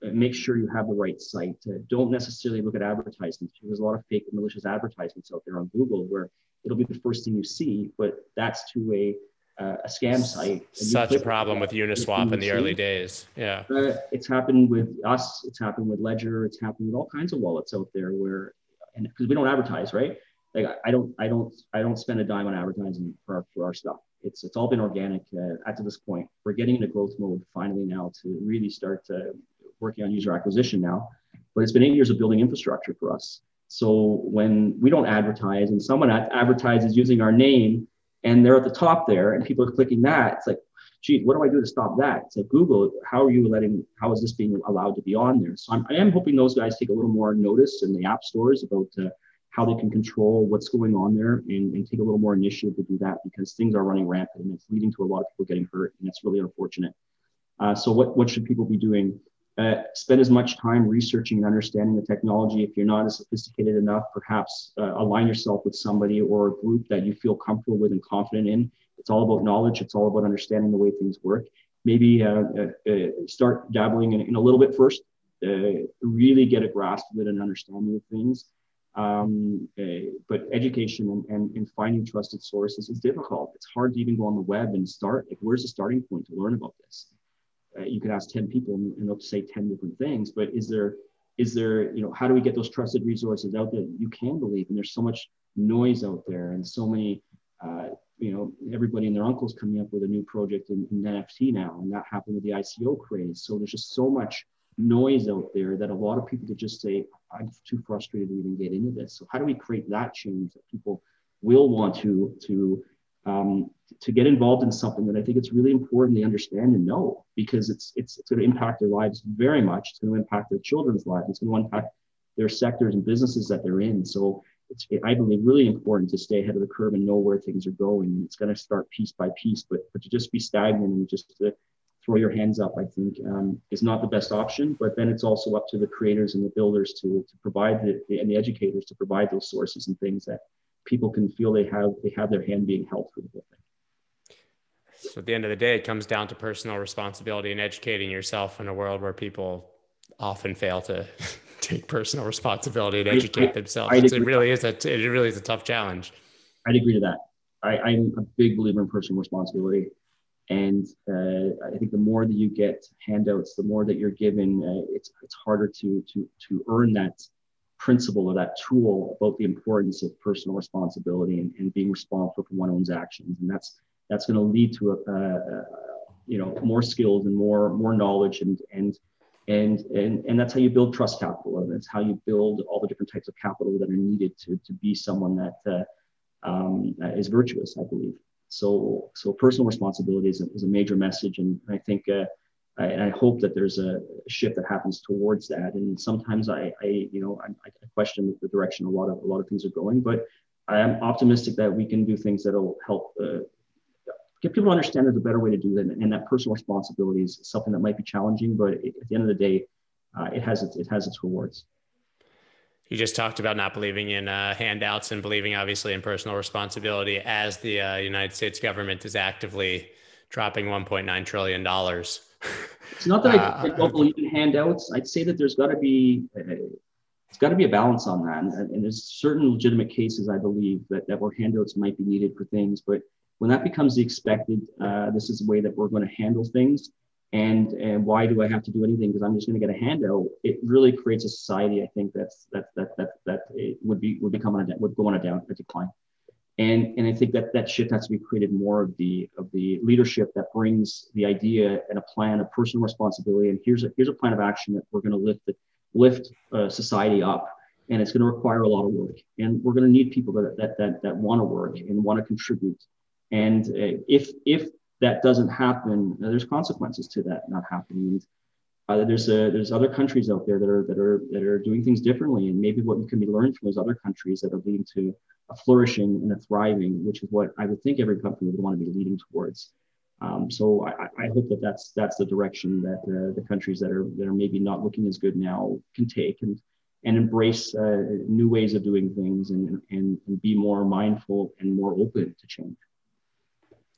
Make sure you have the right site. Don't necessarily look at advertisements. There's a lot of fake and malicious advertisements out there on Google where it'll be the first thing you see, but that's to a scam site. Such a problem with Uniswap in the early days. Yeah. It's happened with us. It's happened with Ledger. It's happened with all kinds of wallets out there and because we don't advertise, right? Like I don't spend a dime on advertising for our stuff. It's all been organic up to this point. We're getting into growth mode finally now to really start working on user acquisition now. But it's been 8 years of building infrastructure for us. So when we don't advertise and someone advertises using our name, and they're at the top there and people are clicking that, it's like, geez, what do I do to stop that? It's like, Google, how is this being allowed to be on there? So I am hoping those guys take a little more notice in the app stores about how they can control what's going on there and take a little more initiative to do that, because things are running rampant and it's leading to a lot of people getting hurt, and it's really unfortunate. So what should people be doing? Spend as much time researching and understanding the technology. If you're not as sophisticated enough, perhaps align yourself with somebody or a group that you feel comfortable with and confident in. It's all about knowledge. It's all about understanding the way things work. Maybe start dabbling in a little bit first, really get a grasp of it and understanding of things. But education and finding trusted sources is difficult. It's hard to even go on the web and start. Like, where's the starting point to learn about this? You could ask 10 people and they'll say 10 different things, but is there, you know, how do we get those trusted resources out there that you can believe? And there's so much noise out there, and so many, you know, everybody and their uncle's coming up with a new project in NFT now, and that happened with the ICO craze. So there's just so much noise out there that a lot of people could just say, I'm too frustrated to even get into this. So how do we create that change that people will want to get involved in something that I think it's really important they understand and know, because it's going to impact their lives very much. It's going to impact their children's lives. It's going to impact their sectors and businesses that they're in. So it's, I believe, really important to stay ahead of the curve and know where things are going. It's going to start piece by piece, but to just be stagnant and just to throw your hands up, I think, is not the best option. But then it's also up to the creators and the builders to provide and the educators to provide those sources and things that people can feel they have their hand being held through the whole thing. So at the end of the day, it comes down to personal responsibility and educating yourself in a world where people often fail to take personal responsibility and educate themselves. It really is a tough challenge. I'd agree to that. I'm a big believer in personal responsibility. And I think the more that you get handouts, the more that you're given, it's harder to earn that principle or that tool about the importance of personal responsibility and being responsible for one's actions. And that's going to lead to more skills and more knowledge and that's how you build trust capital, and that's how you build all the different types of capital that are needed to be someone that is virtuous, I believe. So personal responsibility is a major message. And I think, I hope that there's a shift that happens towards that. And sometimes I question the direction a lot of things are going, but I am optimistic that we can do things that'll help get people to understand there's a better way to do that. And that personal responsibility is something that might be challenging, but at the end of the day, it has its rewards. You just talked about not believing in handouts and believing, obviously, in personal responsibility as the United States government is actively dropping $1.9 trillion. It's not that I don't believe in handouts. I'd say that there's got to be a balance on that. And there's certain legitimate cases, I believe, that where handouts might be needed for things. But when that becomes the expected, this is the way that we're going to handle things. And why do I have to do anything? Because I'm just going to get a handout. It really creates a society, I think, that would go on a decline. And I think that shift has to be created more of the leadership that brings the idea and a plan of personal responsibility. And here's a plan of action that we're going to lift society up. And it's going to require a lot of work. And we're going to need people that want to work and want to contribute. And if that doesn't happen, there's consequences to that not happening. There's other countries out there that are doing things differently, and maybe what can be learned from those other countries that are leading to a flourishing and a thriving, which is what I would think every company would want to be leading towards. So I hope that's the direction that the countries that are maybe not looking as good now can take and embrace new ways of doing things and be more mindful and more open to change.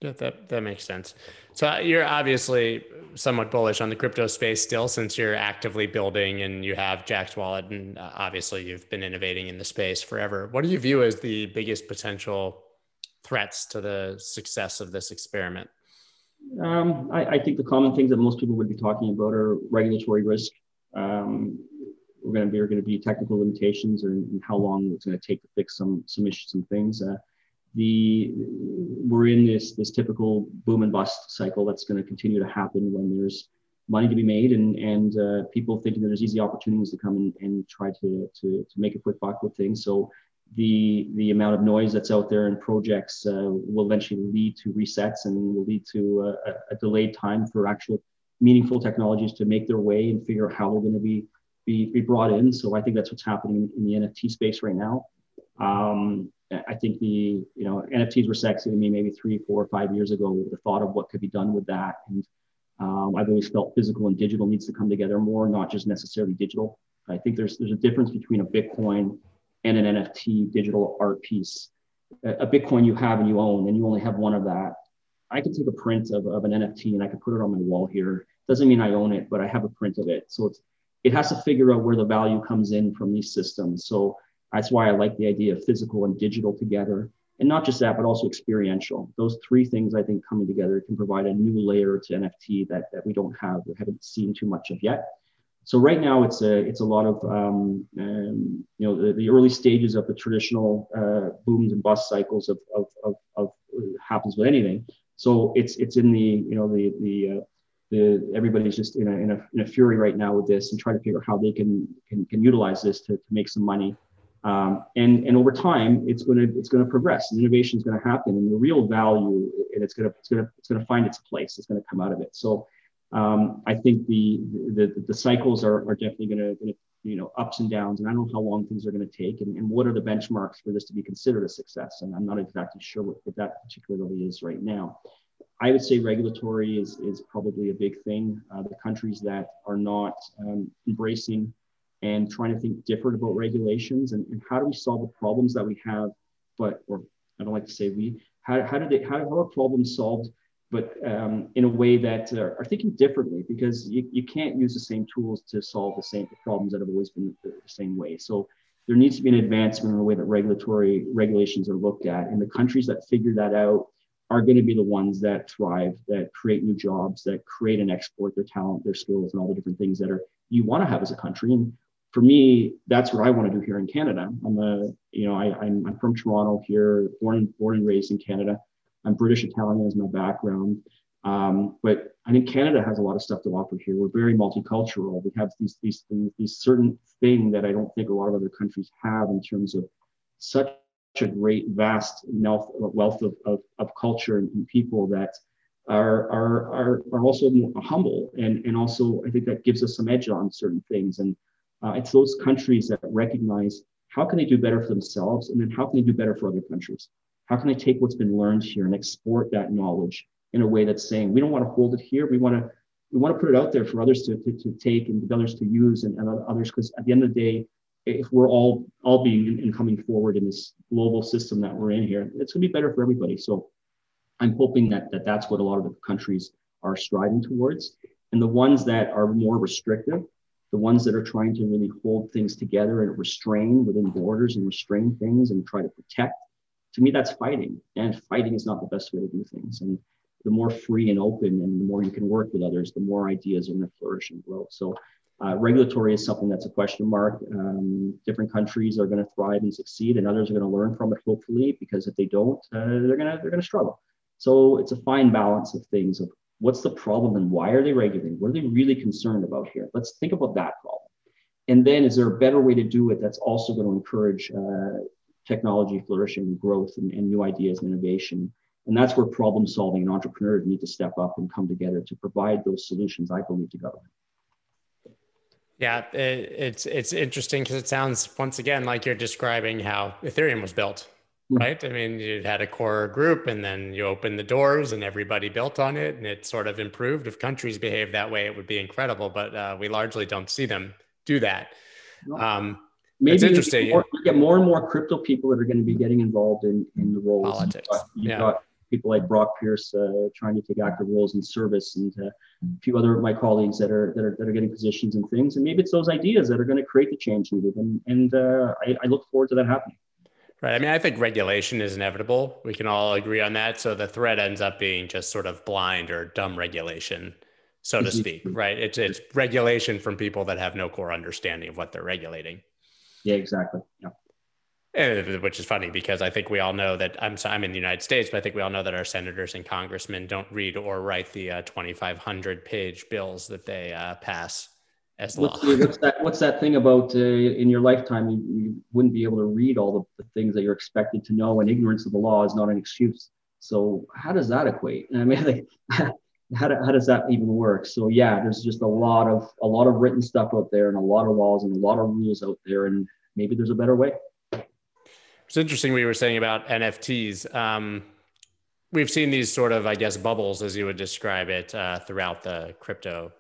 Yeah, that makes sense. So you're obviously somewhat bullish on the crypto space still, since you're actively building and you have Jack's wallet, and obviously you've been innovating in the space forever. What do you view as the biggest potential threats to the success of this experiment? I think the common things that most people would be talking about are regulatory risk. There are going to be technical limitations and how long it's going to take to fix some issues and things. We're in this typical boom and bust cycle that's going to continue to happen when there's money to be made and people thinking that there's easy opportunities to come and try to make a quick buck with things. So the amount of noise that's out there in projects will eventually lead to resets and will lead to a delayed time for actual meaningful technologies to make their way and figure out how they're going to be brought in. So I think that's what's happening in the NFT space right now. I think NFTs were sexy to me maybe 3, 4, 5 years ago with the thought of what could be done with that. And I've always felt physical and digital needs to come together more, not just necessarily digital. I think there's a difference between a Bitcoin and an NFT digital art piece. A Bitcoin you have and you own, and you only have one of that. I can take a print of an NFT and I can put it on my wall here. Doesn't mean I own it, but I have a print of it. So it has to figure out where the value comes in from these systems. So that's why I like the idea of physical and digital together. And not just that, but also experiential. Those three things, I think, coming together can provide a new layer to NFT that we don't have, we haven't seen too much of yet. So right now it's a lot of, the early stages of the traditional booms and bust cycles of happens with anything. So it's in everybody's just in a fury right now with this and trying to figure out how they can utilize this to make some money. And over time, it's going to progress. And innovation is going to happen, and the real value, and it's going to find its place. It's going to come out of it. So I think the cycles are definitely going to ups and downs. And I don't know how long things are going to take, and what are the benchmarks for this to be considered a success. And I'm not exactly sure what that particularly is right now. I would say regulatory is probably a big thing. The countries that are not embracing and trying to think different about regulations and how do we solve the problems that we have, but, or I don't like to say we, how are problems solved but in a way that are thinking differently, because you can't use the same tools to solve the same problems that have always been the same way. So there needs to be an advancement in the way that regulations are looked at. And the countries that figure that out are going to be the ones that thrive, that create new jobs, that create and export their talent, their skills, and all the different things that you want to have as a country. And for me, that's what I want to do here in Canada. I'm from Toronto here, born and raised in Canada. I'm British Italian as my background. But I think Canada has a lot of stuff to offer here. We're very multicultural. We have these certain thing that I don't think a lot of other countries have in terms of such a great vast wealth of culture and people that are also humble. And also, I think that gives us some edge on certain things. And it's those countries that recognize how can they do better for themselves, and then how can they do better for other countries? How can I take what's been learned here and export that knowledge in a way that's saying, we don't want to hold it here. We want to put it out there for others to take and others to use and others, because at the end of the day, if we're all being and coming forward in this global system that we're in here, it's going to be better for everybody. So I'm hoping that that's what a lot of the countries are striving towards. And the ones that are more restrictive, the ones that are trying to really hold things together and restrain within borders and restrain things and try to protect, to me, that's fighting. And fighting is not the best way to do things. And the more free and open and the more you can work with others, the more ideas are going to flourish and grow. So regulatory is something that's a question mark. Different countries are going to thrive and succeed, and others are going to learn from it, hopefully, because if they don't, they're going to struggle. So it's a fine balance of things of what's the problem and why are they regulating? What are they really concerned about here? Let's think about that problem. And then is there a better way to do it that's also going to encourage technology flourishing and growth and new ideas and innovation? And that's where problem solving and entrepreneurs need to step up and come together to provide those solutions, I believe, to government. Yeah, it's interesting, because it sounds, once again, like you're describing how Ethereum was built, right? I mean, you had a core group and then you opened the doors and everybody built on it and it sort of improved. If countries behave that way, it would be incredible, but we largely don't see them do that. Maybe it's interesting. You get more and more crypto people that are going to be getting involved in the roles. Politics. You've got people like Brock Pierce trying to take active roles in service, and a few other of my colleagues that are getting positions and things. And maybe it's those ideas that are going to create the change needed. And I look forward to that happening. Right. I mean, I think regulation is inevitable. We can all agree on that. So the threat ends up being just sort of blind or dumb regulation, so to speak, right? It's regulation from people that have no core understanding of what they're regulating. Yeah, exactly. Yeah. Which is funny, because I think we all know that I'm in the United States, but I think we all know that our senators and congressmen don't read or write the 2,500-page bills that they pass as law. What's that thing about in your lifetime, you wouldn't be able to read all the things that you're expected to know, and ignorance of the law is not an excuse. So how does that equate? I mean, how does that even work? So yeah, there's just a lot of written stuff out there, and a lot of laws and a lot of rules out there, and maybe there's a better way. It's interesting what you were saying about NFTs. We've seen these sort of, I guess, bubbles, as you would describe it, throughout the crypto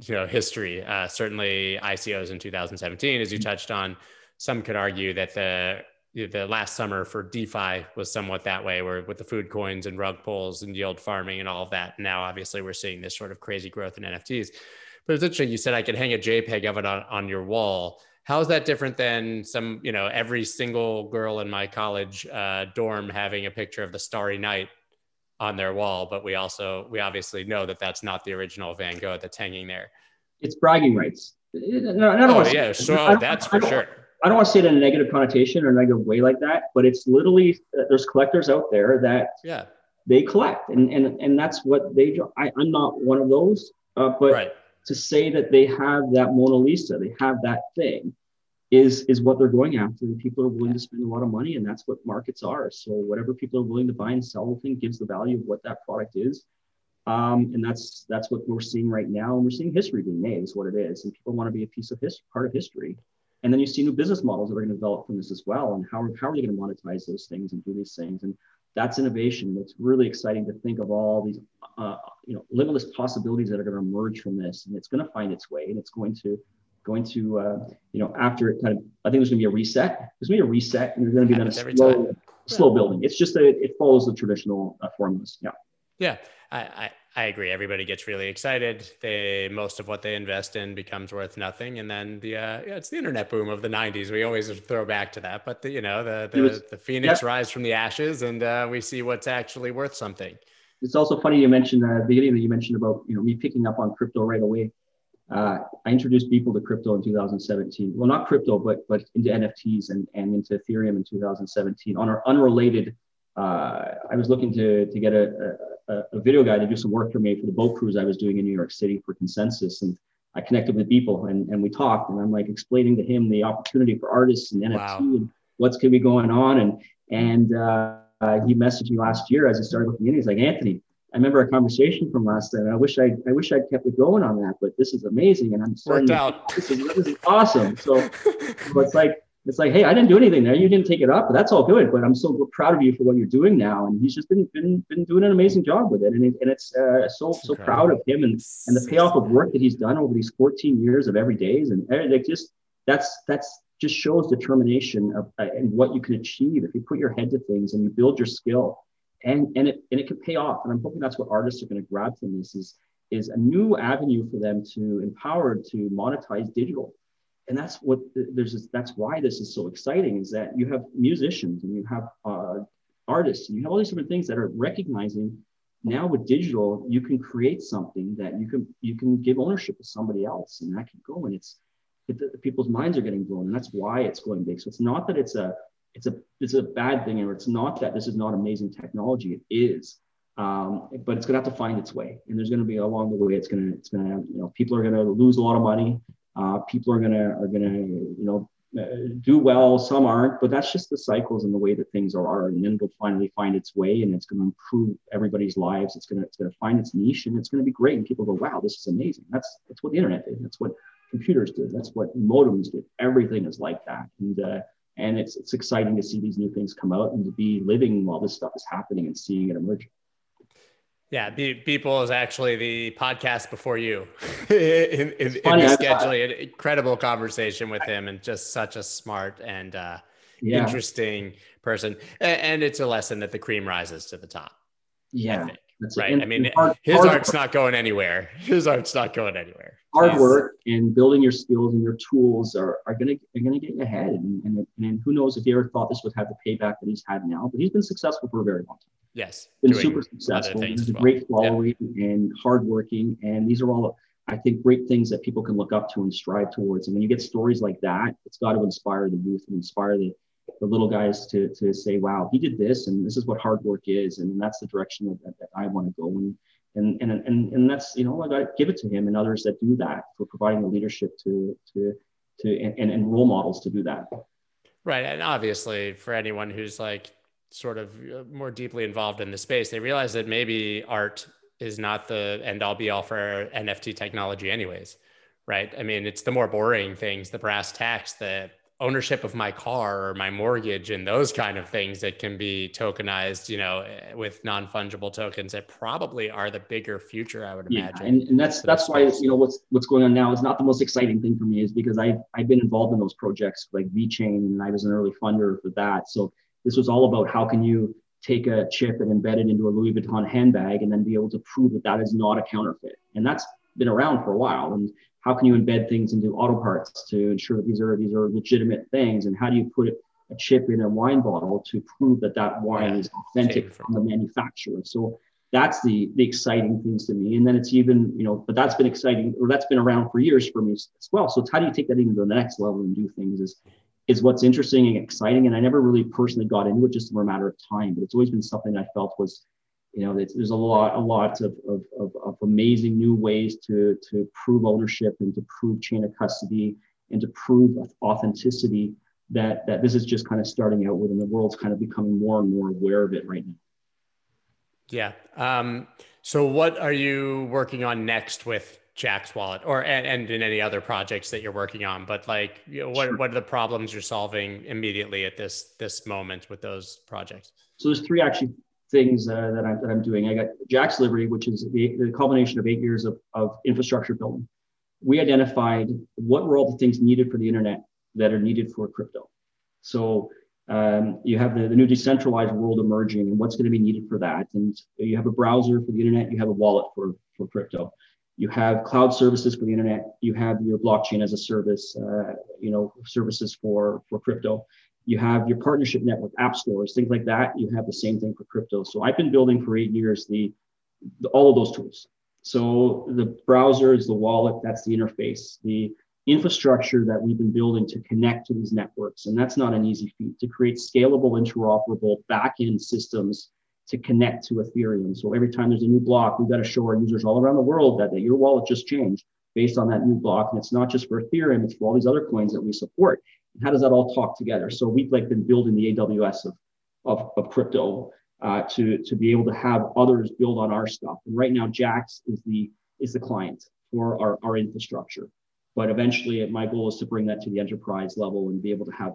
history. Certainly ICOs in 2017, as you touched on. Some could argue that the last summer for DeFi was somewhat that way, where with the food coins and rug pulls and yield farming and all of that. Now, obviously, we're seeing this sort of crazy growth in NFTs. But it's interesting, you said I could hang a JPEG of it on your wall. How is that different than every single girl in my college dorm having a picture of the Starry Night on their wall? But we obviously know that that's not the original Van Gogh that's hanging there. It's bragging rights. No, that's for sure. I don't want to say it in a negative connotation or a negative way like that, but it's literally, there's collectors out there that they collect, and that's what they do. I'm not one of those, but. Right. To say that they have that Mona Lisa, they have that thing, is what they're going after. And people are willing to spend a lot of money, and that's what markets are. So whatever people are willing to buy and sell, thing gives the value of what that product is, and that's what we're seeing right now. And we're seeing history being made, is what it is. And people want to be a piece of history, part of history. And then you see new business models that are going to develop from this as well. And how are they going to monetize those things and do these things? And that's innovation. It's really exciting to think of all these, limitless possibilities that are going to emerge from this, and it's going to find its way, and it's going to, after it kind of, I think there's going to be a reset. There's going to be a reset, and there's going to be a slow building. It follows the traditional formulas. Yeah. Yeah, I agree. Everybody gets really excited. Most of what they invest in becomes worth nothing, and then it's the internet boom of the '90s. We always throw back to that, but the phoenix rise from the ashes, and we see what's actually worth something. It's also funny you mentioned at the beginning that you mentioned about me picking up on crypto right away. I introduced people to crypto in 2017. Well, not crypto, but into NFTs and into Ethereum in 2017 on our unrelated. I was looking to get a video guy to do some work for me for the boat cruise I was doing in New York City for Consensus. And I connected with Beeple and we talked, and I'm like explaining to him the opportunity for artists and NFT and what's going to be going on. And he messaged me last year as I started looking in, he's like, "Anthony, I remember a conversation from last time. I wish I'd kept it going on that, but this is amazing. And I'm starting this is awesome." So it's like, "Hey, I didn't do anything there. You didn't take it up, but that's all good. But I'm so proud of you for what you're doing now." And he's just been doing an amazing job with it. And it's so proud of him and the payoff of work that he's done over these 14 years of every day. And like that's just shows determination of and what you can achieve if you put your head to things and you build your skill. And it can pay off. And I'm hoping that's what artists are going to grab from this is a new avenue for them to empower to monetize digital. And that's what that's why this is so exciting, is that you have musicians and you have artists and you have all these different things that are recognizing now with digital, you can create something that you can give ownership to somebody else, and that can go. And people's minds are getting blown, and that's why it's going big. So it's not that it's a bad thing, or it's not that this is not amazing technology. It is, but it's going to have to find its way. And there's going to be along the way, it's going to people are going to lose a lot of money. People are going to do well. Some aren't, but that's just the cycles and the way that things are. And then it'll finally find its way, and it's going to improve everybody's lives. It's going to find its niche, and it's going to be great. And people go, "Wow, this is amazing." That's what the internet did. That's what computers did. That's what modems did. Everything is like that. And it's exciting to see these new things come out and to be living while this stuff is happening and seeing it emerge. Yeah, Beeple is actually the podcast before you in scheduling. An incredible conversation with him, and just such a smart and interesting person. And it's a lesson that the cream rises to the top. Yeah. Right. I mean, his art's not going anywhere. Hard work and building your skills and your tools are going to get you ahead. And who knows if he ever thought this would have the payback that he's had now, but he's been successful for a very long time. Yes. Been super successful. He's a great following and hardworking. And these are all, I think, great things that people can look up to and strive towards. And when you get stories like that, it's got to inspire the youth and inspire the little guys to say, "Wow, he did this, and this is what hard work is, and that's the direction that I want to go." And that's I got to give it to him and others that do that for providing the leadership to and role models to do that. Right, and obviously for anyone who's like sort of more deeply involved in the space, they realize that maybe art is not the end all be all for NFT technology, anyways. Right? I mean, it's the more boring things, the brass tacks that. Ownership of my car or my mortgage and those kind of things that can be tokenized, with non-fungible tokens that probably are the bigger future, I would imagine. And that's why, what's going on now is not the most exciting thing for me, is because I've been involved in those projects like VeChain, and I was an early funder for that. So this was all about how can you take a chip and embed it into a Louis Vuitton handbag and then be able to prove that is not a counterfeit. And that's been around for a while. And how can you embed things into auto parts to ensure that these are legitimate things? And how do you put a chip in a wine bottle to prove that wine is authentic from the manufacturer? So that's the exciting things to me. And then it's even, but that's been exciting, or that's been around for years for me as well. So it's how do you take that even to the next level and do things is what's interesting and exciting. And I never really personally got into it, just for a matter of time, but it's always been something I felt was, there's a lot of amazing new ways to prove ownership and to prove chain of custody and to prove authenticity that this is just kind of starting out with, and the world's kind of becoming more and more aware of it right now. Yeah. So what are you working on next with Jack's wallet, or in any other projects that you're working on? But what are the problems you're solving immediately at this moment with those projects? So there's three actually things that I'm doing. I got Jack's Liberty, which is the culmination of 8 years of infrastructure building. We identified what were all the things needed for the internet that are needed for crypto. So You have the new decentralized world emerging and what's going to be needed for that. And you have a browser for the internet, you have a wallet for crypto, you have cloud services for the internet, you have your blockchain as a service, services for crypto. You have your partnership network, app stores, things like that. You have the same thing for crypto. So I've been building for 8 years the all of those tools. So the browser is the wallet, that's the interface, the infrastructure that we've been building to connect to these networks. And that's not an easy feat, to create scalable, interoperable backend systems to connect to Ethereum. So every time there's a new block, we've got to show our users all around the world that your wallet just changed based on that new block. And it's not just for Ethereum, it's for all these other coins that we support. How does that all talk together? So we've been building the AWS of crypto to be able to have others build on our stuff. And right now, Jax is the client for our infrastructure. But eventually, my goal is to bring that to the enterprise level and be able to have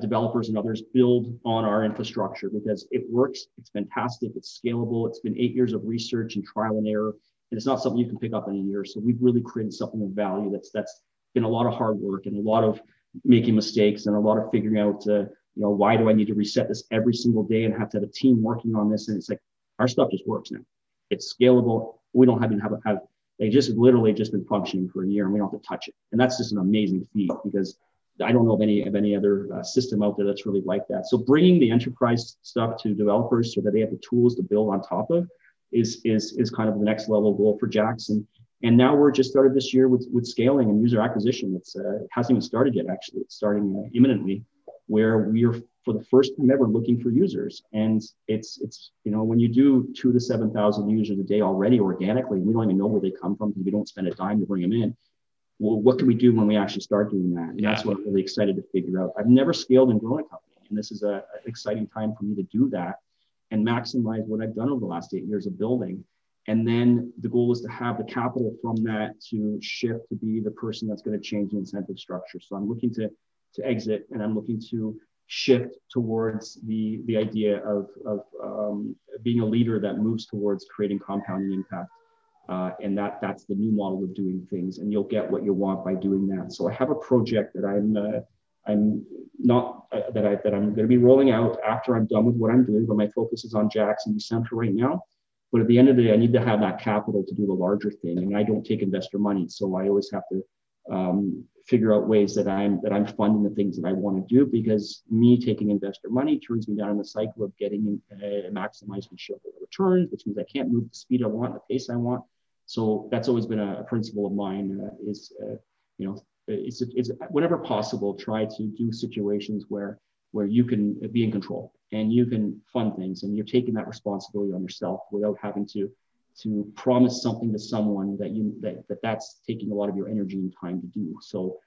developers and others build on our infrastructure, because it works. It's fantastic. It's scalable. It's been 8 years of research and trial and error, and it's not something you can pick up in a year. So we've really created something of value. That's been a lot of hard work and a lot of making mistakes and a lot of figuring out, why do I need to reset this every single day and have to have a team working on this? And it's our stuff just works now. It's scalable. We don't even have they just literally just been functioning for a year, and we don't have to touch it. And that's just an amazing feat, because I don't know of any other system out there that's really like that. So bringing the enterprise stuff to developers so that they have the tools to build on top of is kind of the next level goal for Jax. And now we're just started this year with scaling and user acquisition. It hasn't even started yet, actually. It's starting imminently, where we are for the first time ever looking for users. And it's when you do 2,000 to 7,000 users a day already organically, we don't even know where they come from because we don't spend a dime to bring them in. Well, what can we do when we actually start doing that? And that's what I'm really excited to figure out. I've never scaled and grown a company, and this is an exciting time for me to do that and maximize what I've done over the last 8 years of building. And then the goal is to have the capital from that to shift to be the person that's going to change the incentive structure. So I'm looking to exit, and I'm looking to shift towards the idea of being a leader that moves towards creating compounding impact. And that's the new model of doing things, and you'll get what you want by doing that. So I have a project that I'm going to be rolling out after I'm done with what I'm doing, but my focus is on Jax and Decentral right now. But at the end of the day, I need to have that capital to do the larger thing, and I don't take investor money, so I always have to figure out ways that I'm funding the things that I want to do, because me taking investor money turns me down in the cycle of getting maximizing shareholder returns, which means I can't move the speed I want, the pace I want. So that's always been a principle of mine. It's whenever possible, try to do situations where you can be in control and you can fund things, and you're taking that responsibility on yourself without having to promise something to someone that's taking a lot of your energy and time to do. So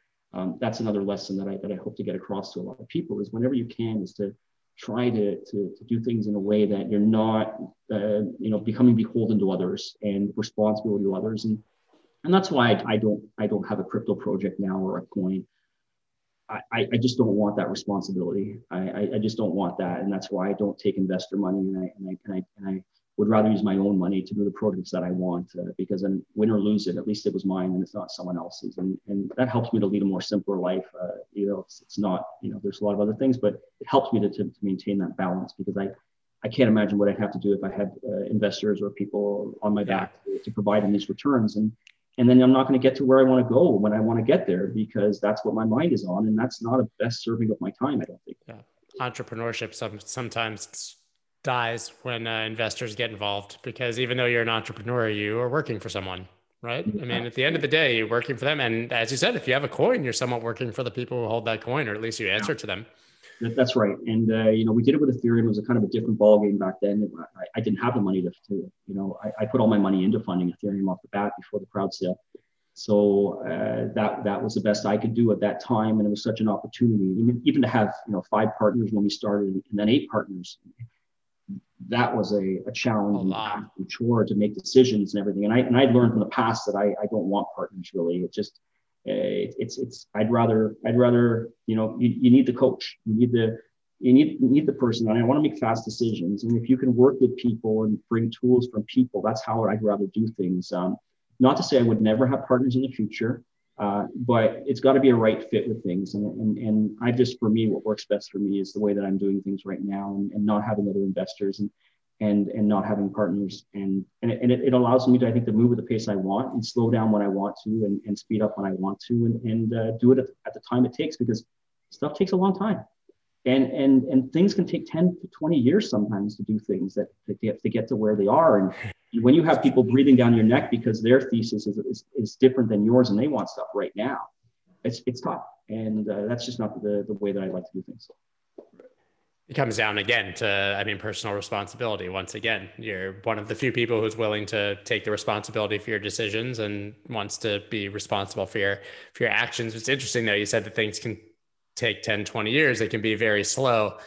that's another lesson that I hope to get across to a lot of people, is whenever you can, is to try to do things in a way that you're not, becoming beholden to others and responsible to others. And that's why I don't have a crypto project now or a coin. I just don't want that responsibility. I just don't want that. And that's why I don't take investor money, and I would rather use my own money to do the projects that I want, because then win or lose it, at least it was mine and it's not someone else's. And that helps me to lead a more simpler life. It's not, there's a lot of other things, but it helps me to maintain that balance, because I can't imagine what I'd have to do if I had investors or people on my back to provide in these returns. And then I'm not going to get to where I want to go when I want to get there, because that's what my mind is on. And that's not a best serving of my time, I don't think. Yeah. Entrepreneurship sometimes dies when investors get involved, because even though you're an entrepreneur, you are working for someone, right? I mean, at the end of the day, you're working for them. And as you said, if you have a coin, you're somewhat working for the people who hold that coin, or at least you answer to them. That's right. And, we did it with Ethereum. It was a kind of a different ballgame back then. I didn't have the money I put all my money into funding Ethereum off the bat before the crowd sale. So that was the best I could do at that time. And it was such an opportunity, even to have, 5 partners when we started, and then 8 partners. That was a challenge, a chore to make decisions and everything. And I learned from the past that I don't want partners really. It just, I'd rather, you need the coach, you need the person. And I want to make fast decisions. And if you can work with people and bring tools from people, that's how I'd rather do things. Not to say I would never have partners in the future. But it's got to be a right fit with things. And I just, for me, what works best for me is the way that I'm doing things right now, and not having other investors and not having partners. And it allows me to, I think, to move at the pace I want and slow down when I want to, and speed up when I want to, and do it at the time it takes, because stuff takes a long time. And things can take 10 to 20 years sometimes to do things that they have to get to where they are. And when you have people breathing down your neck because their thesis is different than yours and they want stuff right now, it's tough. And that's just not the way that I like to do things. It comes down again to, personal responsibility. Once again, you're one of the few people who's willing to take the responsibility for your decisions and wants to be responsible for your actions. It's interesting though, you said that things can take 10, 20 years. It can be very slow.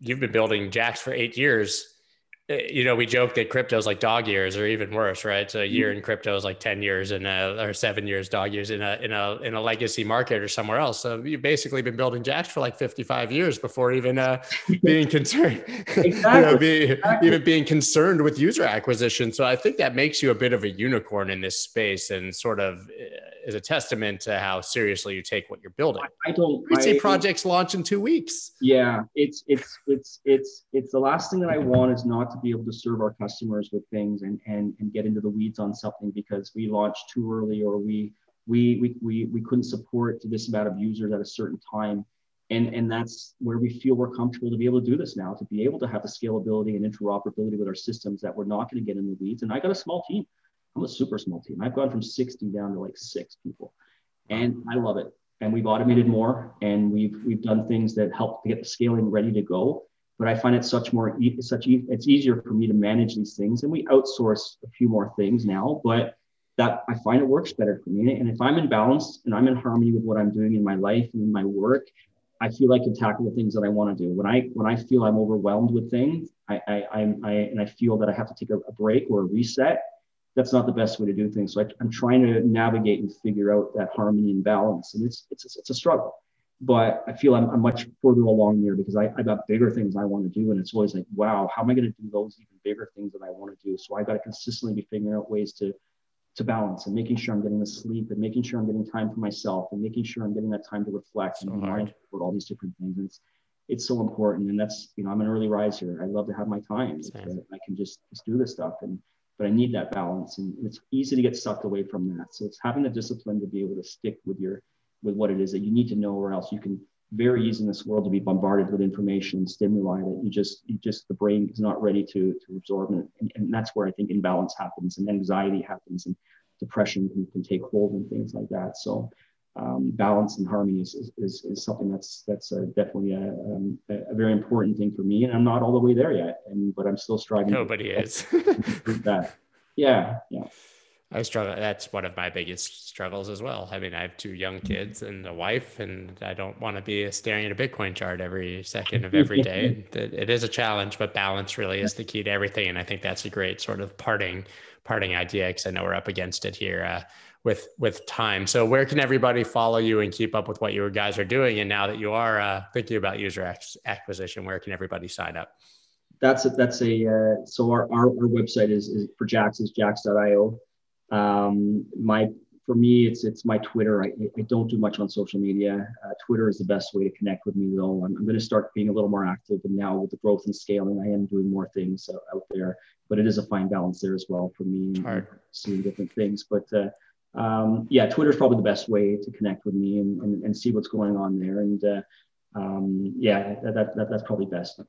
You've been building Jax for 8 years. You know, we joke that crypto is like dog years, or even worse, right? So a year in crypto is like 10 years or 7 years, dog years in a legacy market or somewhere else. So you've basically been building Jax for like 55 years before even being concerned, even being concerned with user acquisition. So I think that makes you a bit of a unicorn in this space, and sort of is a testament to how seriously you take what you're building. We see projects launch in 2 weeks. Yeah, it's the last thing that I want is not to be able to serve our customers with things and get into the weeds on something because we launched too early, or we couldn't support this amount of users at a certain time. And that's where we feel we're comfortable to be able to do this now, to be able to have the scalability and interoperability with our systems, that we're not going to get in the weeds. And I got a small team. I'm a super small team. I've gone from 60 down to like 6 people, and I love it. And we've automated more, and we've done things that help to get the scaling ready to go. But I find it it's easier for me to manage these things, and we outsource a few more things now. But that, I find it works better for me. And if I'm in balance and I'm in harmony with what I'm doing in my life and in my work, I feel I can tackle the things that I want to do. When I feel I'm overwhelmed with things, I feel that I have to take a break or a reset. That's not the best way to do things. So I'm trying to navigate and figure out that harmony and balance, and it's a struggle. But I feel I'm much further along there because I've got bigger things I want to do. And it's always like, wow, how am I going to do those even bigger things that I want to do? So I've got to consistently be figuring out ways to balance, and making sure I'm getting the sleep, and making sure I'm getting time for myself, and making sure I'm getting that time to reflect and be mindful with all these different things. And it's so important. And that's, I'm an early riser. I love to have my time. I can just do this stuff. But I need that balance. And it's easy to get sucked away from that. So it's having the discipline to be able to stick with what it is that you need to know, or else you can very easy in this world to be bombarded with information and stimuli that the brain is not ready to absorb. And that's where I think imbalance happens, and anxiety happens, and depression can take hold, and things like that. So balance and harmony is something that's definitely a very important thing for me. And I'm not all the way there yet, but I'm still striving. Nobody is. That. Yeah. I struggle. That's one of my biggest struggles as well. I have 2 young kids and a wife, and I don't want to be staring at a Bitcoin chart every second of every day. It is a challenge, but balance really is the key to everything. And I think that's a great sort of parting idea, because I know we're up against it here with time. So where can everybody follow you and keep up with what you guys are doing? And now that you are thinking about user acquisition, where can everybody sign up? So our website is for Jax is jax.io. For me, it's my Twitter. I don't do much on social media. Twitter is the best way to connect with me though. I'm going to start being a little more active, and now with the growth and scaling, I am doing more things out there, but it is a fine balance there as well for me, and seeing different things. But, Twitter is probably the best way to connect with me and see what's going on there. And, that's probably best.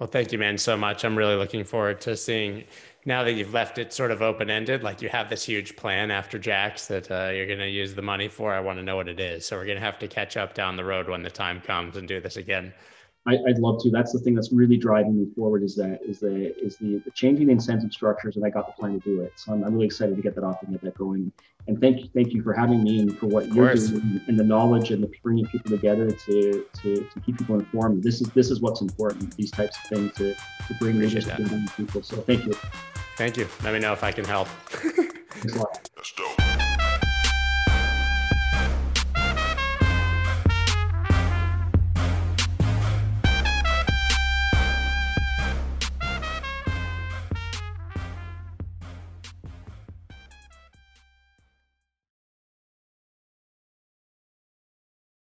Well, thank you, man, so much. I'm really looking forward to seeing, now that you've left it sort of open-ended, like you have this huge plan after Jax that you're going to use the money for. I want to know what it is. So we're going to have to catch up down the road when the time comes and do this again. I'd love to. That's the thing that's really driving me forward is the changing the incentive structures, and I got the plan to do it. So I'm really excited to get that off and get that going. And thank you for having me, and for what you're doing, and the knowledge, and the bringing people together to keep people informed. This is what's important. These types of things to bring people. So thank you. Let me know if I can help. That's dope.